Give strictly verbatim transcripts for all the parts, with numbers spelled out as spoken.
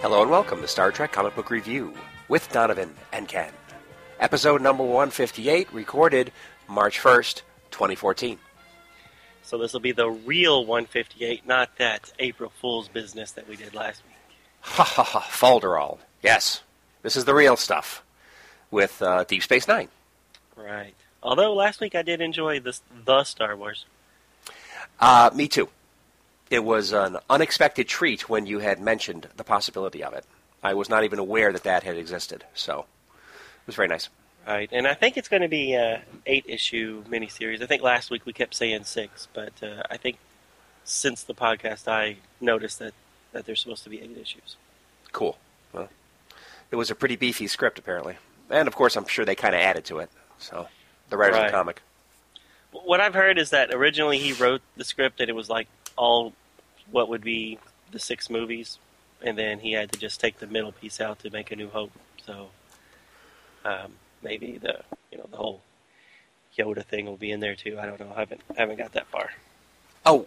Hello and welcome to Star Trek Comic Book Review with Donovan and Ken. Episode number one fifty-eight, recorded March first, twenty fourteen. So this will be the real one fifty-eight, not that April Fool's business that we did last week. Ha ha ha, Folderol. Yes, this is the real stuff with uh, Deep Space Nine. Right. Although last week I did enjoy this, the Star Wars. Uh, me too. It was an unexpected treat when you had mentioned the possibility of it. I was not even aware that that had existed, so it was very nice. Right, and I think it's going to be an eight-issue miniseries. I think last week we kept saying six, but uh, I think since the podcast I noticed that, that there's supposed to be eight issues. Cool. Well, it was a pretty beefy script, apparently. And, of course, I'm sure they kind of added to it, so the writers right. of the comic. What I've heard is that originally he wrote the script and it was like, all what would be the six movies, and then he had to just take the middle piece out to make A New Hope. So um, maybe the you know the whole Yoda thing will be in there too. I don't know. I haven't haven't got that far. Oh,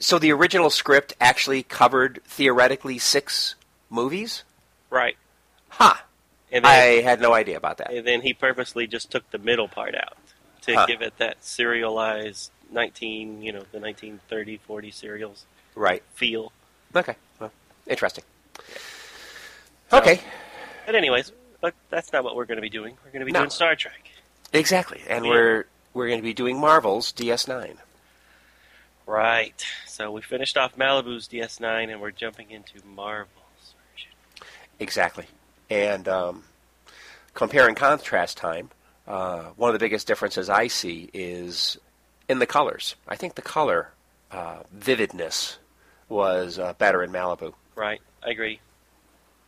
so the original script actually covered theoretically six movies, right? Huh. And then, I had no idea about that. And then he purposely just took the middle part out to huh. give it that serialized. Nineteen, you know, the nineteen thirty, forty serials, right? Feel. Okay, well, interesting. So, okay, but anyways, but that's not what we're going to be doing. We're going to be no. doing Star Trek, exactly, and yeah. we're we're going to be doing Marvel's D S nine. Right. So we finished off Malibu's D S nine, and we're jumping into Marvel's version. Exactly, and um, compare and contrast time. Uh, one of the biggest differences I see is. In the colors. I think the color uh, vividness was uh, better in Malibu. Right. I agree.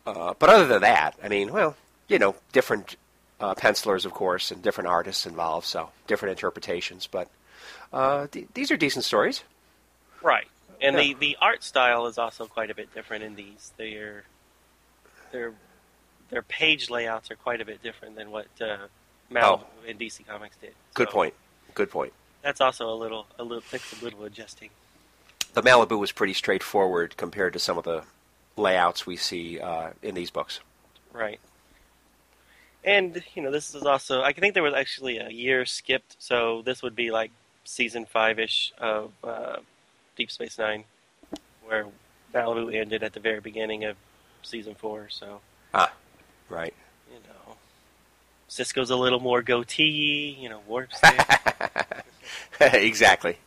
Uh, but other than that, I mean, well, you know, different uh, pencilers, of course, and different artists involved, so different interpretations. But uh, th- these are decent stories. Right. And yeah. the, the art style is also quite a bit different in these. Their, their, their page layouts are quite a bit different than what uh, Malibu oh. and D C Comics did. Good so. point. Good point. That's also a little, a little, takes a little adjusting. The Malibu was pretty straightforward compared to some of the layouts we see uh, in these books. Right. And, you know, this is also, I think there was actually a year skipped, so this would be like season five-ish of uh, Deep Space Nine, where Malibu ended at the very beginning of season four, so. Ah, right. You know. Sisko's a little more goatee, you know, warps there. Exactly.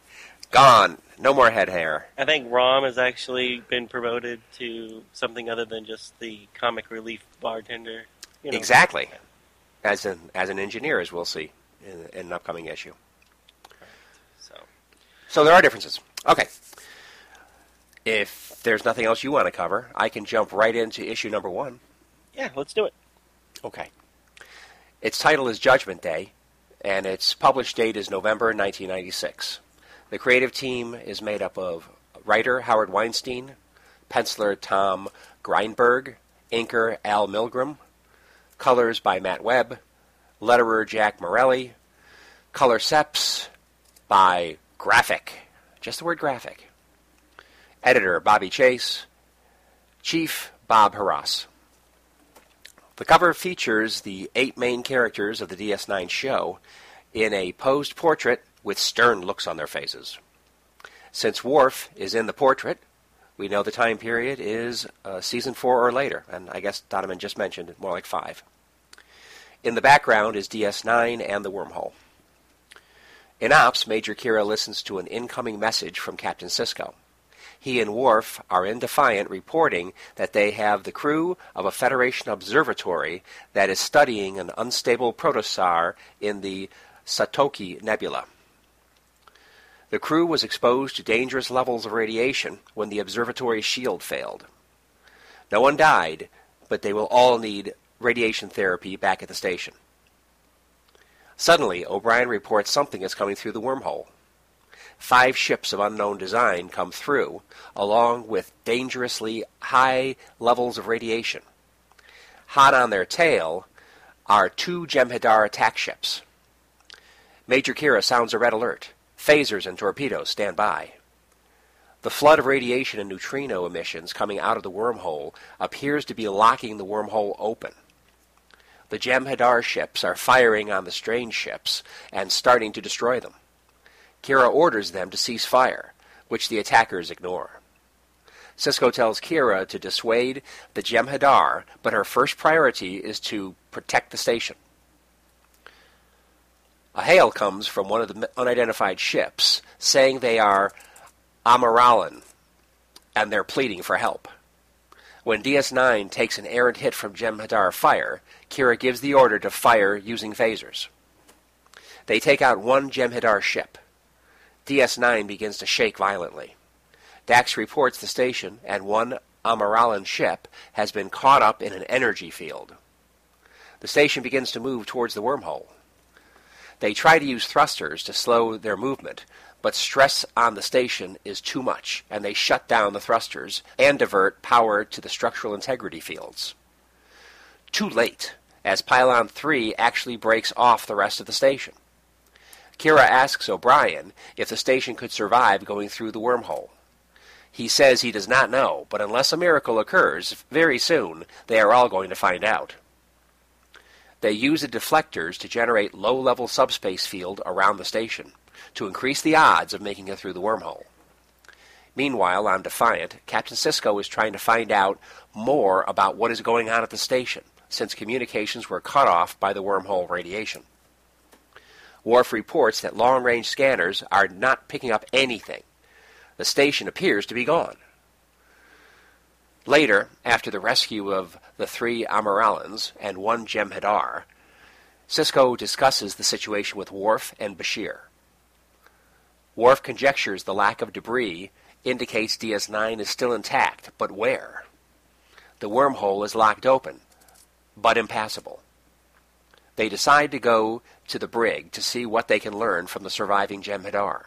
Gone. No more head hair. I think Rom has actually been promoted to something other than just the comic relief bartender. You know, exactly. As an as an engineer, as we'll see in, in an upcoming issue. Right. So. so there are differences. Okay. If there's nothing else you want to cover, I can jump right into issue number one. Yeah, let's do it. Okay. Its title is Judgment Day, and its published date is November nineteen ninety-six. The creative team is made up of writer Howard Weinstein, penciler Tom Grindberg, inker Al Milgram, colors by Matt Webb, letterer Jack Morelli, color seps by graphic, just the word graphic, editor Bobby Chase, chief Bob Harras. The cover features the eight main characters of the D S nine show in a posed portrait with stern looks on their faces. Since Worf is in the portrait, we know the time period is uh, season four or later, and I guess Donovan just mentioned more like five. In the background is D S nine and the wormhole. In Ops, Major Kira listens to an incoming message from Captain Sisko. He and Worf are in Defiant, reporting that they have the crew of a Federation observatory that is studying an unstable protostar in the Satoki Nebula. The crew was exposed to dangerous levels of radiation when the observatory's shield failed. No one died, but they will all need radiation therapy back at the station. Suddenly, O'Brien reports something is coming through the wormhole. Five ships of unknown design come through, along with dangerously high levels of radiation. Hot on their tail are two Jem'Hadar attack ships. Major Kira sounds a red alert. Phasers and torpedoes stand by. The flood of radiation and neutrino emissions coming out of the wormhole appears to be locking the wormhole open. The Jem'Hadar ships are firing on the strange ships and starting to destroy them. Kira orders them to cease fire, which the attackers ignore. Cisco tells Kira to dissuade the Jem'Hadar, but her first priority is to protect the station. A hail comes from one of the unidentified ships, saying they are Amaralan, and they're pleading for help. When D S nine takes an errant hit from Jem'Hadar fire, Kira gives the order to fire using phasers. They take out one Jem'Hadar ship. D S nine begins to shake violently. Dax reports the station and one Amaralan ship has been caught up in an energy field. The station begins to move towards the wormhole. They try to use thrusters to slow their movement, but stress on the station is too much, and they shut down the thrusters and divert power to the structural integrity fields. Too late, as Pylon three actually breaks off the rest of the station. Kira asks O'Brien if the station could survive going through the wormhole. He says he does not know, but unless a miracle occurs, very soon they are all going to find out. They use the deflectors to generate low-level subspace field around the station to increase the odds of making it through the wormhole. Meanwhile, on Defiant, Captain Sisko is trying to find out more about what is going on at the station, since communications were cut off by the wormhole radiation. Worf reports that long-range scanners are not picking up anything. The station appears to be gone. Later, after the rescue of the three Amaralans and one Jem'Hadar, Sisko discusses the situation with Worf and Bashir. Worf conjectures the lack of debris indicates D S nine is still intact, but where? The wormhole is locked open, but impassable. They decide to go to the brig to see what they can learn from the surviving Jem'Hadar.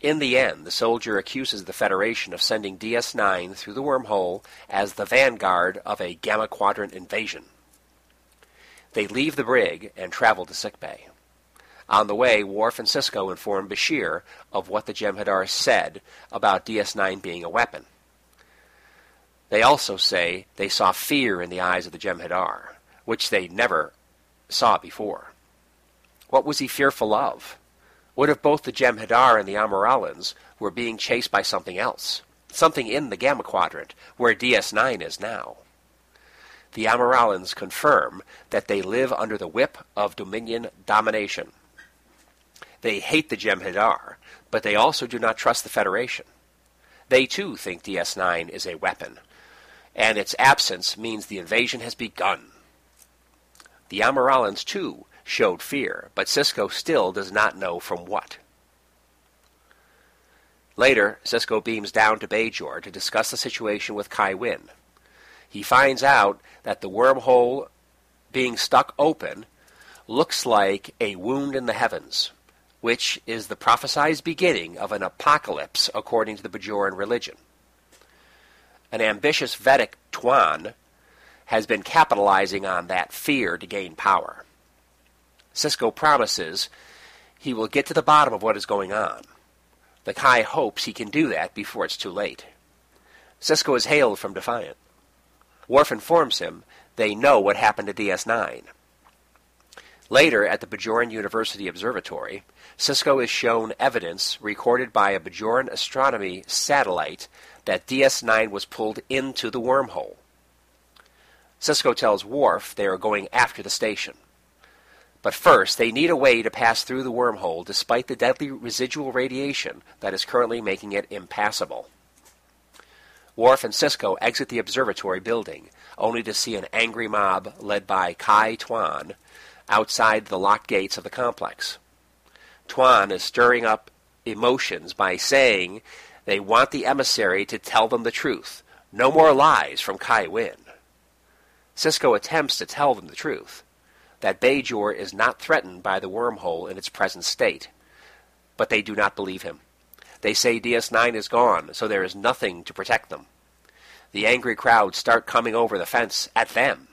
In the end, the soldier accuses the Federation of sending D S nine through the wormhole as the vanguard of a Gamma Quadrant invasion. They leave the brig and travel to sickbay. On the way, Worf and Sisko inform Bashir of what the Jem'Hadar said about D S nine being a weapon. They also say they saw fear in the eyes of the Jem'Hadar, which they never saw before. What was he fearful of? What if both the Jem'Hadar and the Amaralans were being chased by something else? Something in the Gamma Quadrant, where D S nine is now. The Amaralans confirm that they live under the whip of Dominion domination. They hate the Jem'Hadar, but they also do not trust the Federation. They too think D S nine is a weapon, and its absence means the invasion has begun. The Amaralans too showed fear, but Sisko still does not know from what. Later, Sisko beams down to Bajor to discuss the situation with Kai Wynn. He finds out that the wormhole being stuck open looks like a wound in the heavens, which is the prophesied beginning of an apocalypse according to the Bajoran religion. An ambitious Vedic Tuan has been capitalizing on that fear to gain power. Sisko promises he will get to the bottom of what is going on. The Kai hopes he can do that before it's too late. Sisko is hailed from Defiant. Worf informs him they know what happened to D S nine. Later, at the Bajoran University Observatory, Sisko is shown evidence recorded by a Bajoran astronomy satellite that D S nine was pulled into the wormhole. Sisko tells Worf they are going after the station. But first, they need a way to pass through the wormhole despite the deadly residual radiation that is currently making it impassable. Worf and Sisko exit the observatory building, only to see an angry mob led by Kai Tuan outside the locked gates of the complex. Tuan is stirring up emotions by saying they want the emissary to tell them the truth. No more lies from Kai Wynn. Cisco attempts to tell them the truth, that Bajor is not threatened by the wormhole in its present state. But they do not believe him. They say D S nine is gone, so there is nothing to protect them. The angry crowd start coming over the fence at them.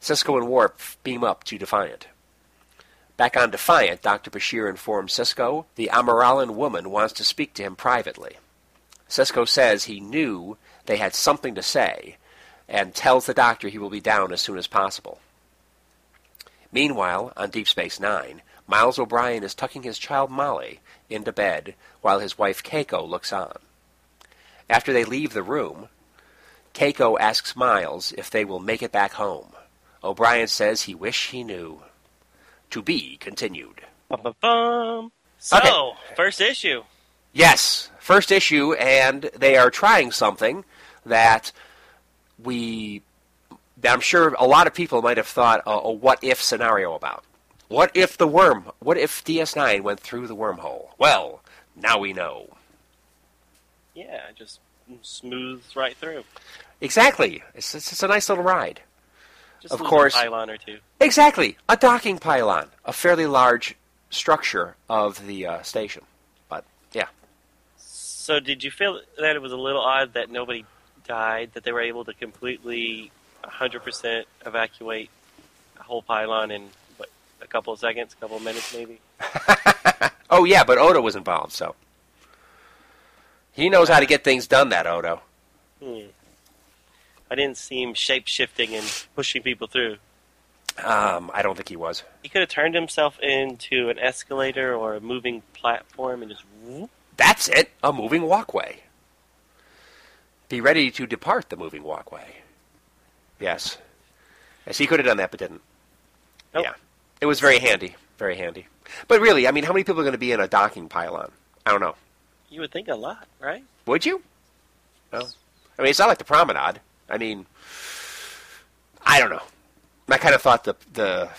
Cisco and Warp beam up to Defiant. Back on Defiant, Doctor Bashir informs Cisco the Amaralan woman wants to speak to him privately. Cisco says he knew they had something to say, and tells the doctor he will be down as soon as possible. Meanwhile, on Deep Space Nine, Miles O'Brien is tucking his child Molly into bed while his wife Keiko looks on. After they leave the room, Keiko asks Miles if they will make it back home. O'Brien says he wish he knew. To be continued. Bum, bum, bum. So, okay. First issue. Yes, first issue, and they are trying something that we, that I'm sure a lot of people might have thought a, a what-if scenario about. What if the worm, what if D S nine went through the wormhole? Well, now we know. Yeah, just smooths right through. Exactly. It's, it's, it's a nice little ride. Just of course, a pylon or two. Exactly, a docking pylon, a fairly large structure of the uh, station. But yeah. So, did you feel that it was a little odd that nobody died? That they were able to completely, one hundred percent evacuate a whole pylon in what, a couple of seconds, a couple of minutes, maybe? Oh yeah, but Odo was involved, so he knows how to get things done. That Odo. Hmm. I didn't see him shape-shifting and pushing people through. Um, I don't think he was. He could have turned himself into an escalator or a moving platform and just... Whoop. That's it! A moving walkway. Be ready to depart the moving walkway. Yes. Yes, he could have done that, but didn't. Nope. Yeah. It was very handy. Very handy. But really, I mean, how many people are going to be in a docking pylon? I don't know. You would think a lot, right? Would you? No. I mean, it's not like the promenade. I mean, I don't know. I kind of thought the the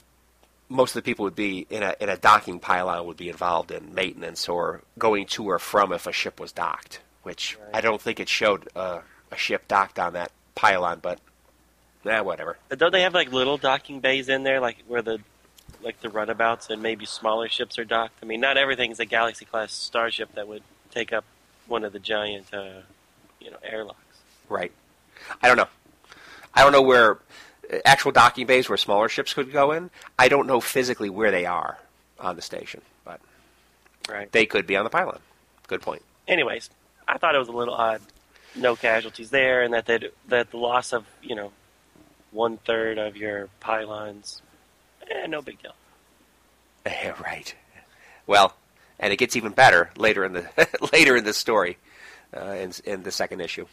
most of the people would be in a in a docking pylon would be involved in maintenance or going to or from if a ship was docked, which right. I don't think it showed uh, a ship docked on that pylon, but nah, whatever. Don't they have like little docking bays in there, like where the like the runabouts and maybe smaller ships are docked? I mean, not everything's a Galaxy class starship that would take up one of the giant uh, you know airlocks. Right. I don't know. I don't know where actual docking bays where smaller ships could go in. I don't know physically where they are on the station, but right. They could be on the pylon. Good point. Anyways, I thought it was a little odd. No casualties there, and that that the loss of you know one third of your pylons, eh, no big deal. Right. Well, and it gets even better later in the later in the story, uh, in in the second issue.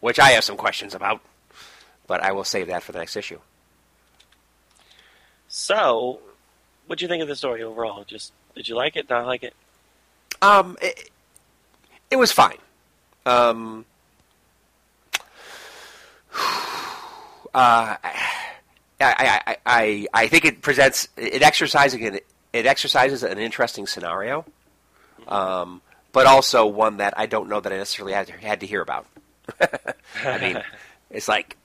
Which I have some questions about, but I will save that for the next issue. So, what do you think of the story overall? Just did you like it? Not like it? Um, it, it was fine. Um, uh, I, I, I, I think it presents it exercising an, it exercises an interesting scenario, um, but also one that I don't know that I necessarily had to, had to hear about. I mean, it's like,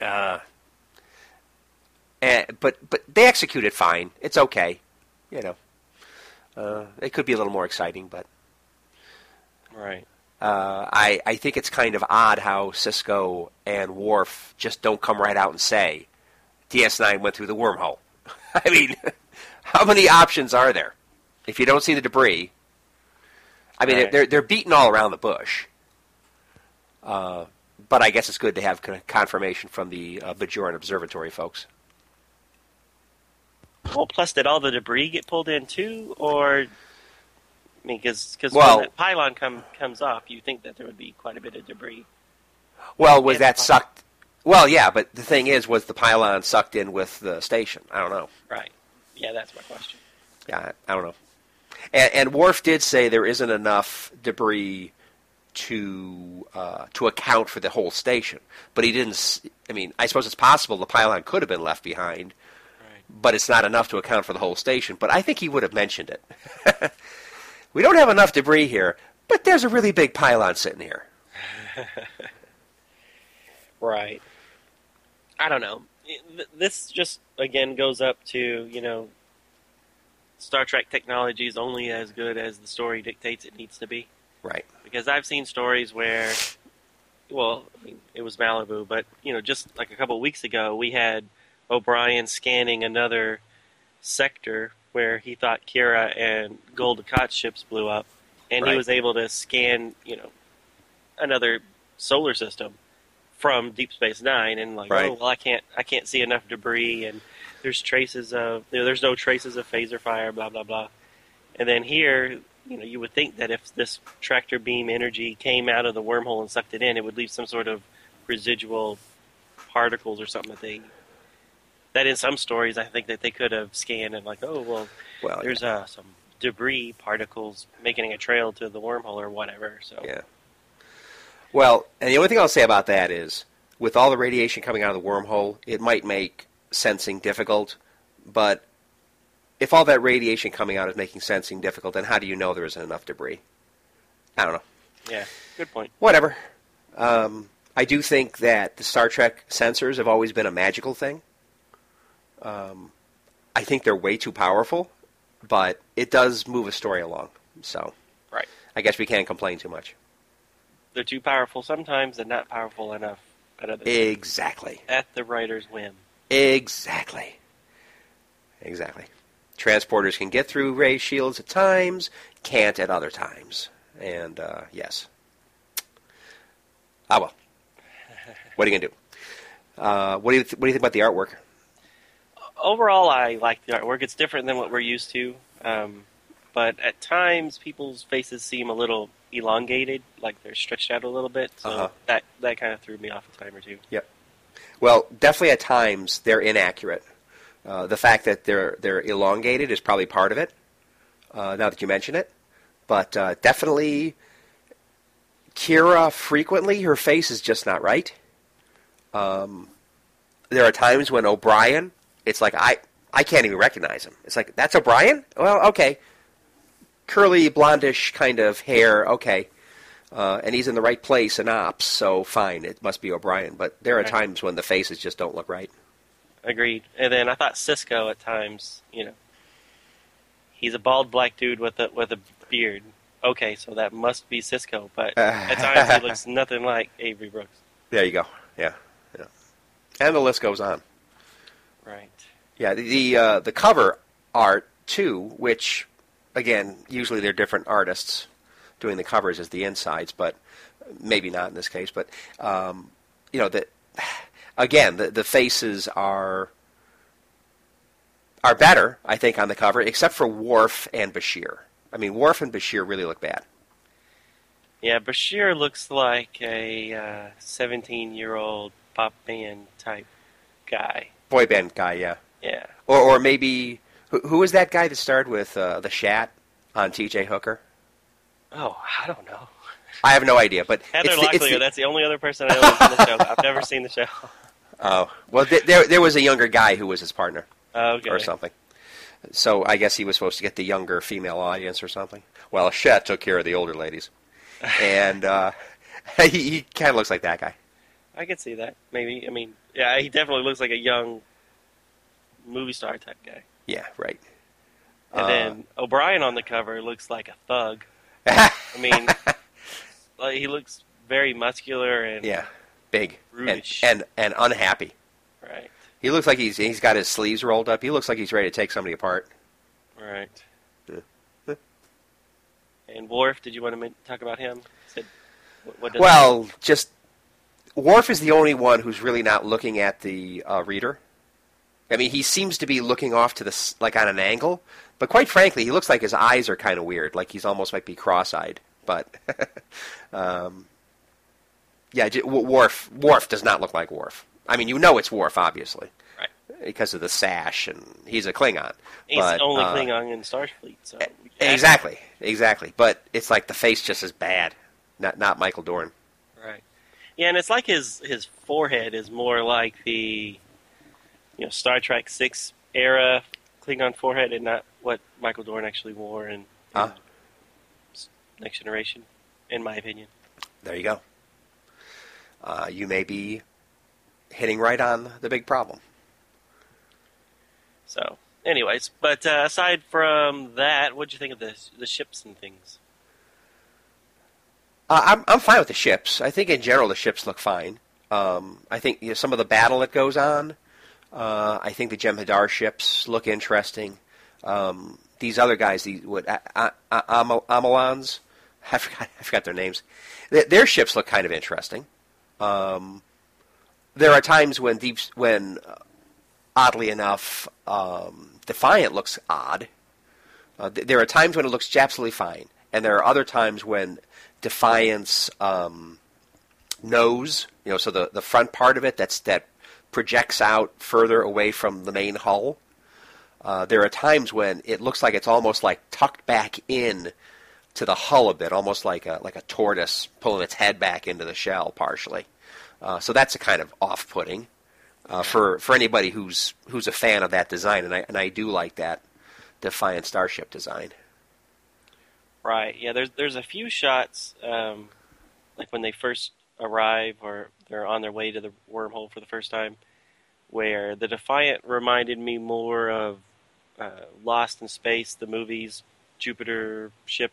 uh, eh, but but they execute it fine. It's okay, you know. Uh, it could be a little more exciting, but right. Uh, I I think it's kind of odd how Cisco and Worf just don't come right out and say D S nine went through the wormhole. I mean, how many options are there if you don't see the debris? I mean, right. they're they're beaten all around the bush. Uh, but I guess it's good to have confirmation from the uh, Bajoran Observatory folks. Well, plus did all the debris get pulled in too, or I mean, because well, when that pylon come, comes off, you think that there would be quite a bit of debris. Well, was that sucked? Well, yeah, but the thing is, was the pylon sucked in with the station? I don't know. Right. Yeah, that's my question. Yeah, I don't know. And, and Worf did say there isn't enough debris to uh, to account for the whole station. But he didn't... I mean, I suppose it's possible the pylon could have been left behind, right. But it's not enough to account for the whole station. But I think he would have mentioned it. We don't have enough debris here, but there's a really big pylon sitting here. Right. I don't know. This just, again, goes up to, you know, Star Trek technology is only as good as the story dictates it needs to be. Right. Because I've seen stories where, well, I mean, it was Malibu, but, you know, just like a couple of weeks ago, we had O'Brien scanning another sector where he thought Kira and Gold Dukat ships blew up, and right. he was able to scan, you know, another solar system from Deep Space Nine, and like, right. oh well, I can't, I can't see enough debris, and there's traces of, you know, there's no traces of phaser fire, blah blah blah. And then here, you know, you would think that if this tractor beam energy came out of the wormhole and sucked it in, it would leave some sort of residual particles or something that they, that in some stories I think that they could have scanned and like, oh well, well there's yeah. uh, some debris particles making a trail to the wormhole or whatever. So yeah. Well, and the only thing I'll say about that is, with all the radiation coming out of the wormhole, it might make sensing difficult, but if all that radiation coming out is making sensing difficult, then how do you know there isn't enough debris? I don't know. Yeah, good point. Whatever. Um, I do think that the Star Trek sensors have always been a magical thing. Um, I think they're way too powerful, but it does move a story along, so right. I guess we can't complain too much. They're too powerful sometimes and not powerful enough at other times. Exactly. At the writer's whim. Exactly. Exactly. Transporters can get through ray shields at times, can't at other times. And, uh, yes. Ah, well. What are you going to do? Uh, what do you th- what do you think about the artwork? Overall, I like the artwork. It's different than what we're used to. Um, but at times, people's faces seem a little elongated, like they're stretched out a little bit, so uh-huh. that that kind of threw me off a time or two. Yep. Well, definitely at times they're inaccurate. Uh, the fact that they're they're elongated is probably part of it. Uh, now that you mention it, but uh, definitely, Kira frequently her face is just not right. Um, there are times when O'Brien, it's like I I can't even recognize him. It's like that's O'Brien? Well, okay. Curly, blondish kind of hair, okay. Uh, and he's in the right place in ops, so fine, it must be O'Brien. But there are right. times when the faces just don't look right. Agreed. And then I thought Sisko at times, you know, he's a bald black dude with a, with a beard. Okay, so that must be Sisko, but uh, at times he looks nothing like Avery Brooks. There you go. Yeah. yeah. And the list goes on. Right. Yeah, the, the, uh, the cover art, too, which... Again, usually they're different artists doing the covers as the insides, but maybe not in this case. But, um, you know, the, again, the, the faces are are better, I think, on the cover, except for Worf and Bashir. I mean, Worf and Bashir really look bad. Yeah, Bashir looks like a uh, seventeen-year-old pop band type guy. Boy band guy, yeah. Yeah. Or, or maybe... Who was that guy that started with uh, the Shat on T J Hooker? Oh, I don't know. I have no idea. But Heather Locklear, that's the only other person I know who's on the show. I've never seen the show. Oh. Well, th- there there was a younger guy who was his partner uh, okay. or something. So I guess he was supposed to get the younger female audience or something. Well, Shat took care of the older ladies. And uh, he, he kind of looks like that guy. I could see that, maybe. I mean, yeah, he definitely looks like a young movie star type guy. Yeah, right. And uh, then O'Brien on the cover looks like a thug. I mean, like, he looks very muscular and yeah, big and, and and unhappy. Right. He looks like he's he's got his sleeves rolled up. He looks like he's ready to take somebody apart. Right. Yeah. And Worf, did you want to talk about him? Said, what, what does well, that... just Worf is the only one who's really not looking at the uh, reader. I mean, he seems to be looking off to the, like, on an angle, but quite frankly, he looks like his eyes are kind of weird, like he's almost might be cross-eyed. But, um, yeah, Worf, Worf does not look like Worf. I mean, you know it's Worf, obviously, right? Because of the sash, and he's a Klingon. He's but, the only uh, Klingon in Starfleet, so yeah. exactly, exactly. But it's like the face just is bad. Not not Michael Dorn, right? Yeah, and it's like his his forehead is more like the. You know, Star Trek six era Klingon forehead, and not what Michael Dorn actually wore in, in ah. Next Generation, in my opinion. There you go. Uh, you may be hitting right on the big problem. So, anyways, but uh, aside from that, what'd you think of the the ships and things? Uh, I'm I'm fine with the ships. I think in general the ships look fine. Um, I think you know, some of the battle that goes on. Uh, I think the Jem'Hadar ships look interesting. Um, these other guys, these what Amalans, Am- I forgot I forgot their names. Th- their ships look kind of interesting. Um, there are times when deep when uh, oddly enough, um, Defiant looks odd. Uh, th- there are times when it looks absolutely fine, and there are other times when Defiance um, nose, you know, so the, the front part of it that's that projects out further away from the main hull. Uh, there are times when it looks like it's almost like tucked back in to the hull a bit, almost like a like a tortoise pulling its head back into the shell partially. Uh, so that's a kind of off-putting uh, for for anybody who's who's a fan of that design, and I and I do like that Defiant Starship design. Right. Yeah. There's there's a few shots, um, like when they first arrive or they're on their way to the wormhole for the first time, where the Defiant reminded me more of uh, Lost in Space, the movie's Jupiter ship.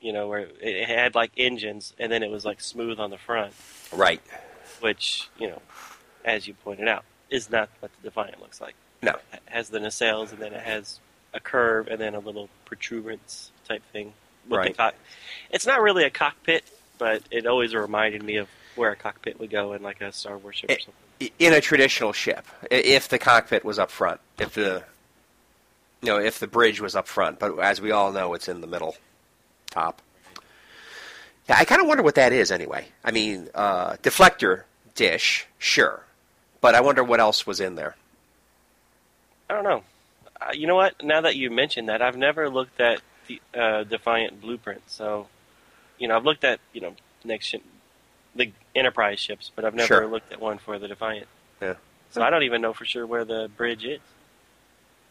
You know, where it had like engines, and then it was like smooth on the front. Right. Which, you know, as you pointed out, is not what the Defiant looks like. No. It has the nacelles, and then it has a curve, and then a little protuberance type thing. With right. The co- it's not really a cockpit, but it always reminded me of where a cockpit would go in like a Star Wars ship it, or something. In a traditional ship, if the cockpit was up front, if the you know, if the bridge was up front, but as we all know, it's in the middle top. Yeah, I kind of wonder what that is anyway. I mean, uh, deflector dish, sure, but I wonder what else was in there. I don't know. Uh, you know what? Now that you mention that, I've never looked at the uh, Defiant blueprint. So, you know, I've looked at you know next ship, the Enterprise ships, but I've never sure. looked at one for the Defiant. Yeah. So I don't even know for sure where the bridge is.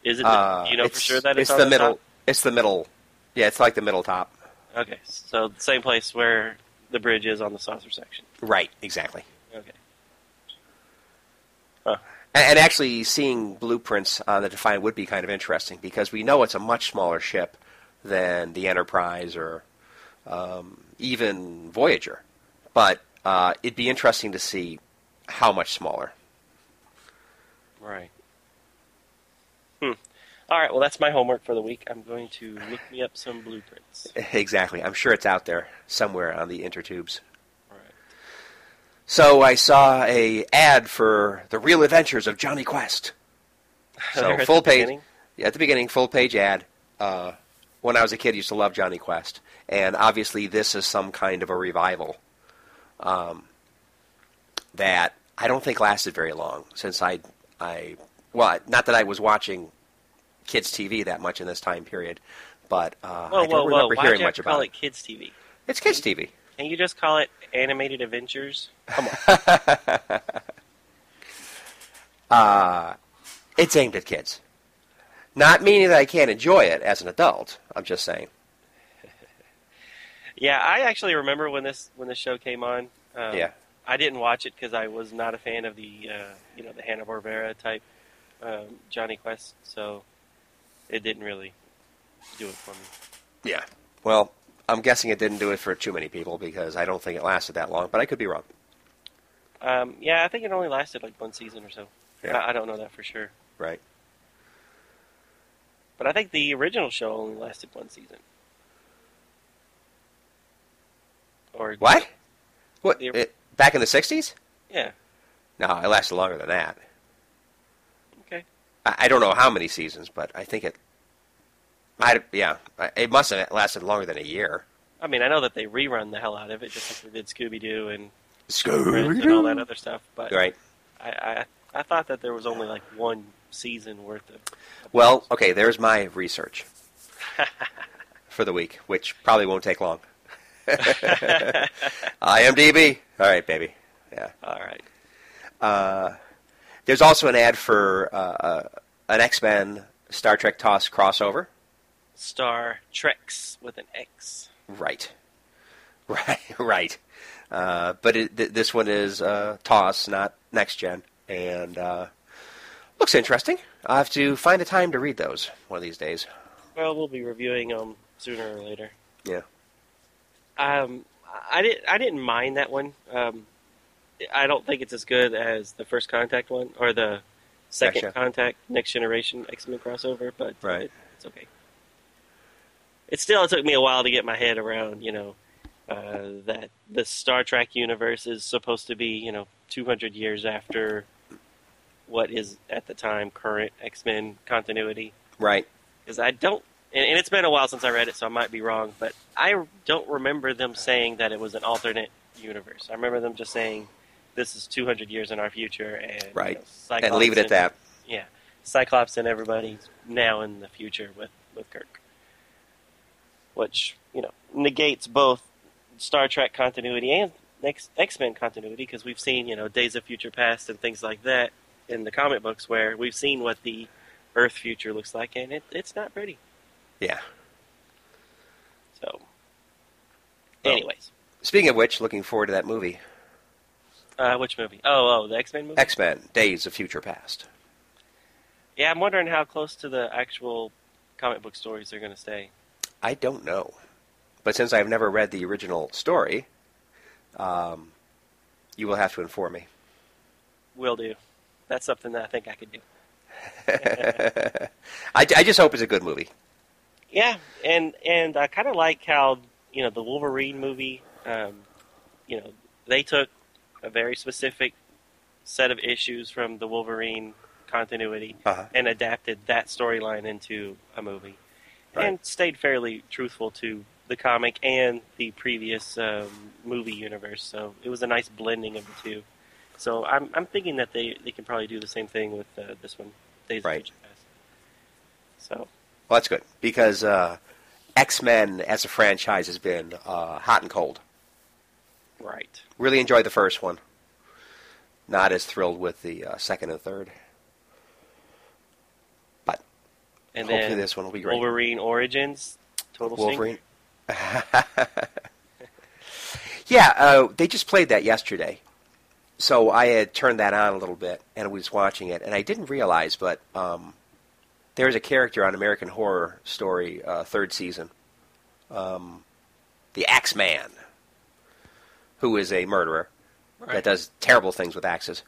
Is it? The, uh, you know for sure that it's, it's on the, the middle. Top? It's the middle. Yeah, it's like the middle top. Okay, so the same place where the bridge is on the saucer section. Right. Exactly. Okay. Huh. And actually, seeing blueprints on the Defiant would be kind of interesting because we know it's a much smaller ship than the Enterprise or um, even Voyager. But uh, it'd be interesting to see how much smaller. Right. Hmm. All right, well, that's my homework for the week. I'm going to look me up some blueprints. Exactly. I'm sure it's out there somewhere on the intertubes. So I saw a ad for The Real Adventures of Johnny Quest. So full page, yeah, at the beginning, full page ad. Uh, when I was a kid, I used to love Johnny Quest, and obviously this is some kind of a revival um, that I don't think lasted very long. Since I, I, well, not that I was watching kids T V that much in this time period, but uh, whoa, I don't whoa, remember whoa. hearing much about it. Why do you call it kids T V? It's kids T V. Can you just call it Animated Adventures? Come on. uh, it's aimed at kids. Not meaning that I can't enjoy it as an adult. I'm just saying. Yeah, I actually remember when this when this show came on. Um, yeah. I didn't watch it because I was not a fan of the uh, you know the Hanna-Barbera type um, Johnny Quest, so it didn't really do it for me. Yeah. Well, I'm guessing it didn't do it for too many people because I don't think it lasted that long, but I could be wrong. Um, yeah, I think it only lasted like one season or so. Yeah. I, I don't know that for sure. Right. But I think the original show only lasted one season. Or what? What? The, it, back in the sixties? Yeah. No, it lasted longer than that. Okay. I, I don't know how many seasons, but I think it... I, yeah, it must have lasted longer than a year. I mean, I know that they rerun the hell out of it, just like they did Scooby-Doo and Scooby-Doo and all that other stuff. But right. I, I I thought that there was only like one season worth of. of well, episodes. Okay, there's my research for the week, which probably won't take long. I M D B. All right, baby. Yeah. All right. Uh, there's also an ad for uh, an X-Men Star Trek T O S crossover. Star Treks with an X. Right. Right. Right. Uh, but it, th- this one is uh, T O S, not Next Gen, and uh, looks interesting. I'll have to find a time to read those one of these days. Well, we'll be reviewing them sooner or later. Yeah. Um, I didn't. I didn't mind that one. Um, I don't think it's as good as the First Contact one or the Second Next Contact Next Generation X-Men crossover, but right. it, it's okay. It still took me a while to get my head around, you know, uh, that the Star Trek universe is supposed to be, you know, two hundred years after what is at the time current X-Men continuity. Right. Because I don't, and, and it's been a while since I read it, so I might be wrong, but I don't remember them saying that it was an alternate universe. I remember them just saying, this is two hundred years in our future, and, right. you know, Cyclops and leave it at and, that. Yeah. Cyclops and everybody's now in the future with, with Kirk. Which, you know, negates both Star Trek continuity and X-Men continuity, because we've seen, you know, Days of Future Past and things like that in the comic books where we've seen what the Earth future looks like, and it, it's not pretty. Yeah. So, anyways. Oh. Speaking of which, looking forward to that movie. Uh, which movie? Oh, oh, the X-Men movie? X-Men, Days of Future Past. Yeah, I'm wondering how close to the actual comic book stories they're going to stay. I don't know. But since I've never read the original story, um, you will have to inform me. Will do. That's something that I think I could do. I, I just hope it's a good movie. Yeah, and and I kind of like how, you know, the Wolverine movie, um, you know, they took a very specific set of issues from the Wolverine continuity uh-huh. and adapted that storyline into a movie. Right. And stayed fairly truthful to the comic and the previous um, movie universe, so it was a nice blending of the two. So I'm I'm thinking that they, they can probably do the same thing with uh, this one, Days right. of Future Past. So, well, that's good because uh, X-Men as a franchise has been uh, hot and cold. Right. Really enjoyed the first one. Not as thrilled with the uh, second and third. And hopefully then this one will be great. Wolverine Origins, total Wolverine. yeah, uh, they just played that yesterday, so I had turned that on a little bit and was watching it, and I didn't realize, but um, there's a character on American Horror Story uh, third season, um, the Axeman, who is a murderer right. that does terrible things with axes,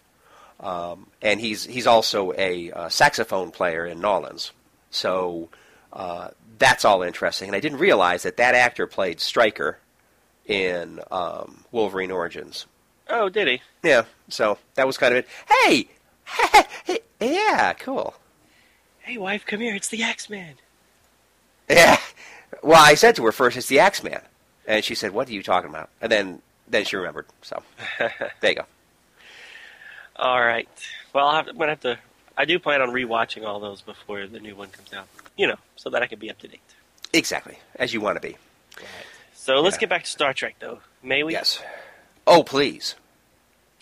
um, and he's he's also a uh, saxophone player in New Orleans. So uh, that's all interesting. And I didn't realize that that actor played Stryker in um, Wolverine Origins. Oh, did he? Yeah. So that was kind of it. Hey! Hey! Yeah, cool. Hey, wife, come here. It's the Axeman. Yeah. Well, I said to her first, it's the Axeman. And she said, what are you talking about? And then, then she remembered. So there you go. All right. Well, I'll have to, I'm going to have to... I do plan on rewatching all those before the new one comes out, you know, so that I can be up to date. Exactly, as you want to be. Right. So let's yeah. get back to Star Trek, though. May we? Yes. Oh, please.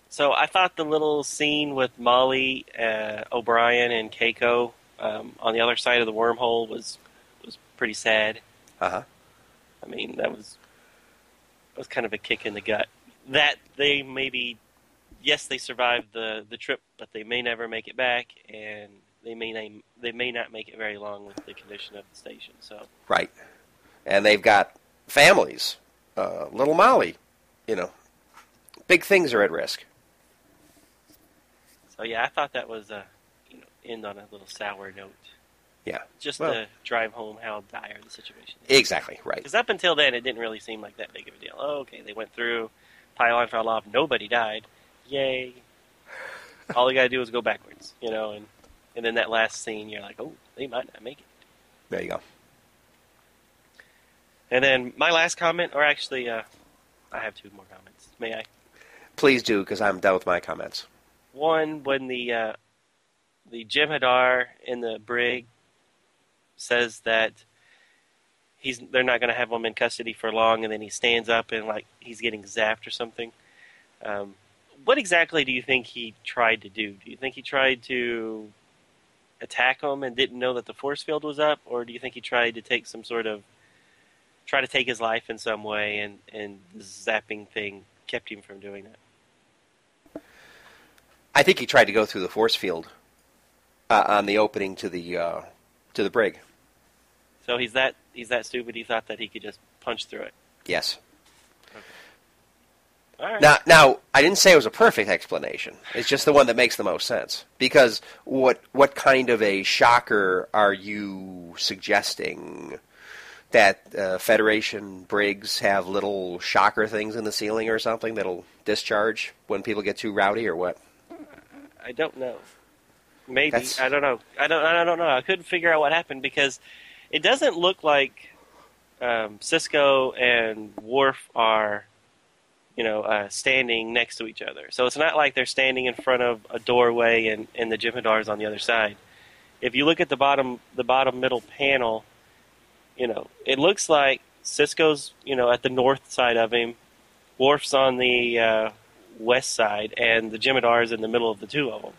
So I thought the little scene with Molly, uh, O'Brien, and Keiko um, on the other side of the wormhole was was pretty sad. Uh huh. I mean, that was that was kind of a kick in the gut. That they maybe. Yes, they survived the, the trip, but they may never make it back, and they may not, they may not make it very long with the condition of the station. So right, and they've got families, uh, little Molly, you know, big things are at risk. So yeah, I thought that was a you know end on a little sour note. Yeah, just well, to drive home how dire the situation is. Exactly right. Because up until then, it didn't really seem like that big of a deal. Oh, okay, they went through, pylon fell off, nobody died. Yay. All you got to do is go backwards, you know, and, and then that last scene, you're like, oh, they might not make it. There you go. And then my last comment, or actually, uh, I have two more comments. May I? Please do, because I'm done with my comments. One, when the uh, the Jim Hadar in the brig says that he's they're not going to have him in custody for long, and then he stands up and, like, he's getting zapped or something. Um What exactly do you think he tried to do? Do you think he tried to attack him and didn't know that the force field was up? Or do you think he tried to take some sort of... try to take his life in some way and, and the zapping thing kept him from doing that? I think he tried to go through the force field uh, on the opening to the uh, to the brig. So he's that he's that stupid. He thought that he could just punch through it. Yes. Okay. All right. Now, now I didn't say it was a perfect explanation. It's just the one that makes the most sense. Because what what kind of a shocker are you suggesting? That uh, Federation brigs have little shocker things in the ceiling or something that'll discharge when people get too rowdy or what? I don't know. Maybe. That's... I don't know. I don't I don't know. I couldn't figure out what happened because it doesn't look like um, Sisko and Worf are, you know, uh, standing next to each other. So it's not like they're standing in front of a doorway and, and the Jem'Hadar's on the other side. If you look at the bottom the bottom middle panel, you know, it looks like Sisko's, you know, at the north side of him, Worf's on the uh, west side, and the Jem'Hadar's in the middle of the two of them.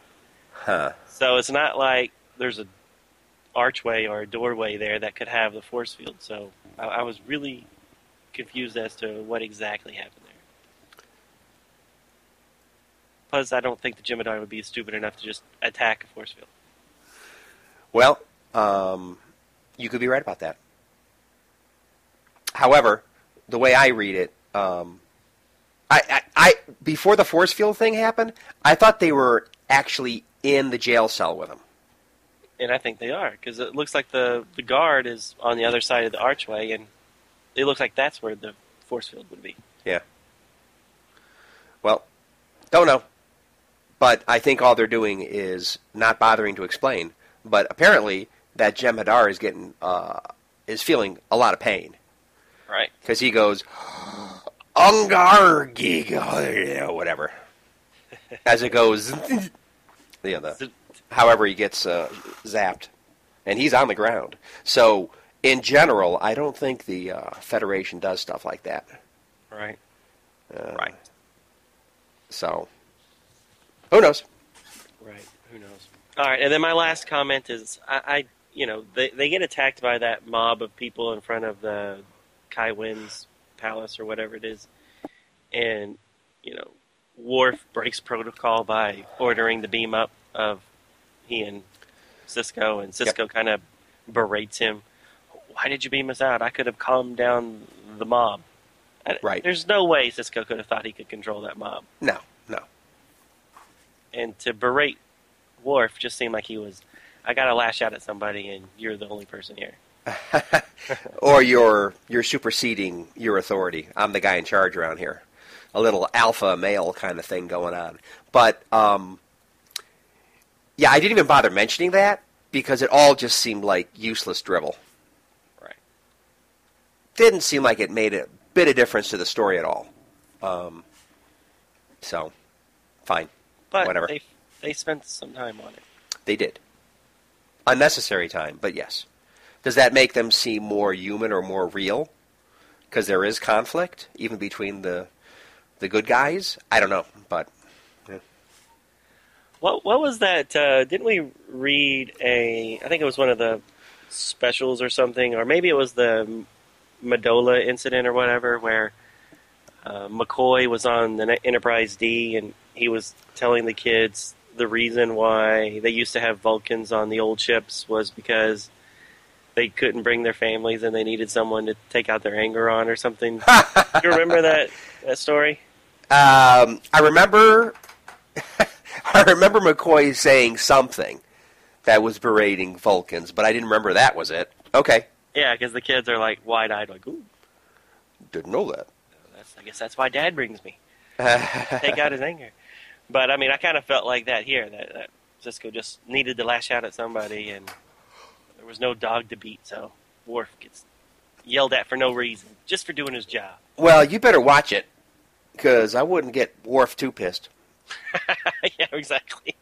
Huh. So it's not like there's an archway or a doorway there that could have the force field. So I, I was really confused as to what exactly happened there. Plus, I don't think the Jem'Hadar would be stupid enough to just attack a force field. Well, um, you could be right about that. However, the way I read it, um, I, I, I before the force field thing happened, I thought they were actually in the jail cell with him. And I think they are, because it looks like the, the guard is on the other side of the archway, and it looks like that's where the force field would be. Yeah. Well, don't know. But I think all they're doing is not bothering to explain. But apparently, that Jem'Hadar is getting uh, is feeling a lot of pain. Right. Because he goes, Ungar Giga, whatever. As it goes, yeah, the, however he gets uh, zapped. And he's on the ground. So, in general, I don't think the uh, Federation does stuff like that. Right. Uh, right. So, who knows? Right, who knows. All right, and then my last comment is, I, I you know, they, they get attacked by that mob of people in front of the Kai Wynn's palace or whatever it is, and you know, Worf breaks protocol by ordering the beam up of he and Sisko, and Sisko yep. kind of berates him. Why did you beam us out? I could have calmed down the mob. Right. There's no way Sisko could have thought he could control that mob. No, no. And to berate Worf just seemed like he was, I gotta lash out at somebody, and you're the only person here. Or you're, you're superseding your authority. I'm the guy in charge around here. A little alpha male kind of thing going on. But, um, yeah, I didn't even bother mentioning that because it all just seemed like useless drivel. Right. Didn't seem like it made a bit of difference to the story at all. Um, so, fine. But whatever. They, they spent some time on it. They did. Unnecessary time, but yes. Does that make them seem more human or more real? Because there is conflict, even between the the good guys? I don't know, but... Yeah. What what was that? Uh, didn't we read a... I think it was one of the specials or something, or maybe it was the Medola incident or whatever, where uh, McCoy was on the Enterprise D, and he was telling the kids the reason why they used to have Vulcans on the old ships was because... they couldn't bring their families, and they needed someone to take out their anger on or something. Do you remember that, that story? Um, I remember I remember McCoy saying something that was berating Vulcans, but I didn't remember that was it. Okay. Yeah, because the kids are like wide-eyed, like, ooh. Didn't know that. That's, I guess that's why Dad brings me. Take out his anger. But, I mean, I kind of felt like that here, that, that Sisko just needed to lash out at somebody, and... there was no dog to beat, so Worf gets yelled at for no reason, just for doing his job. Well, you better watch it, because I wouldn't get Worf too pissed. Yeah, exactly.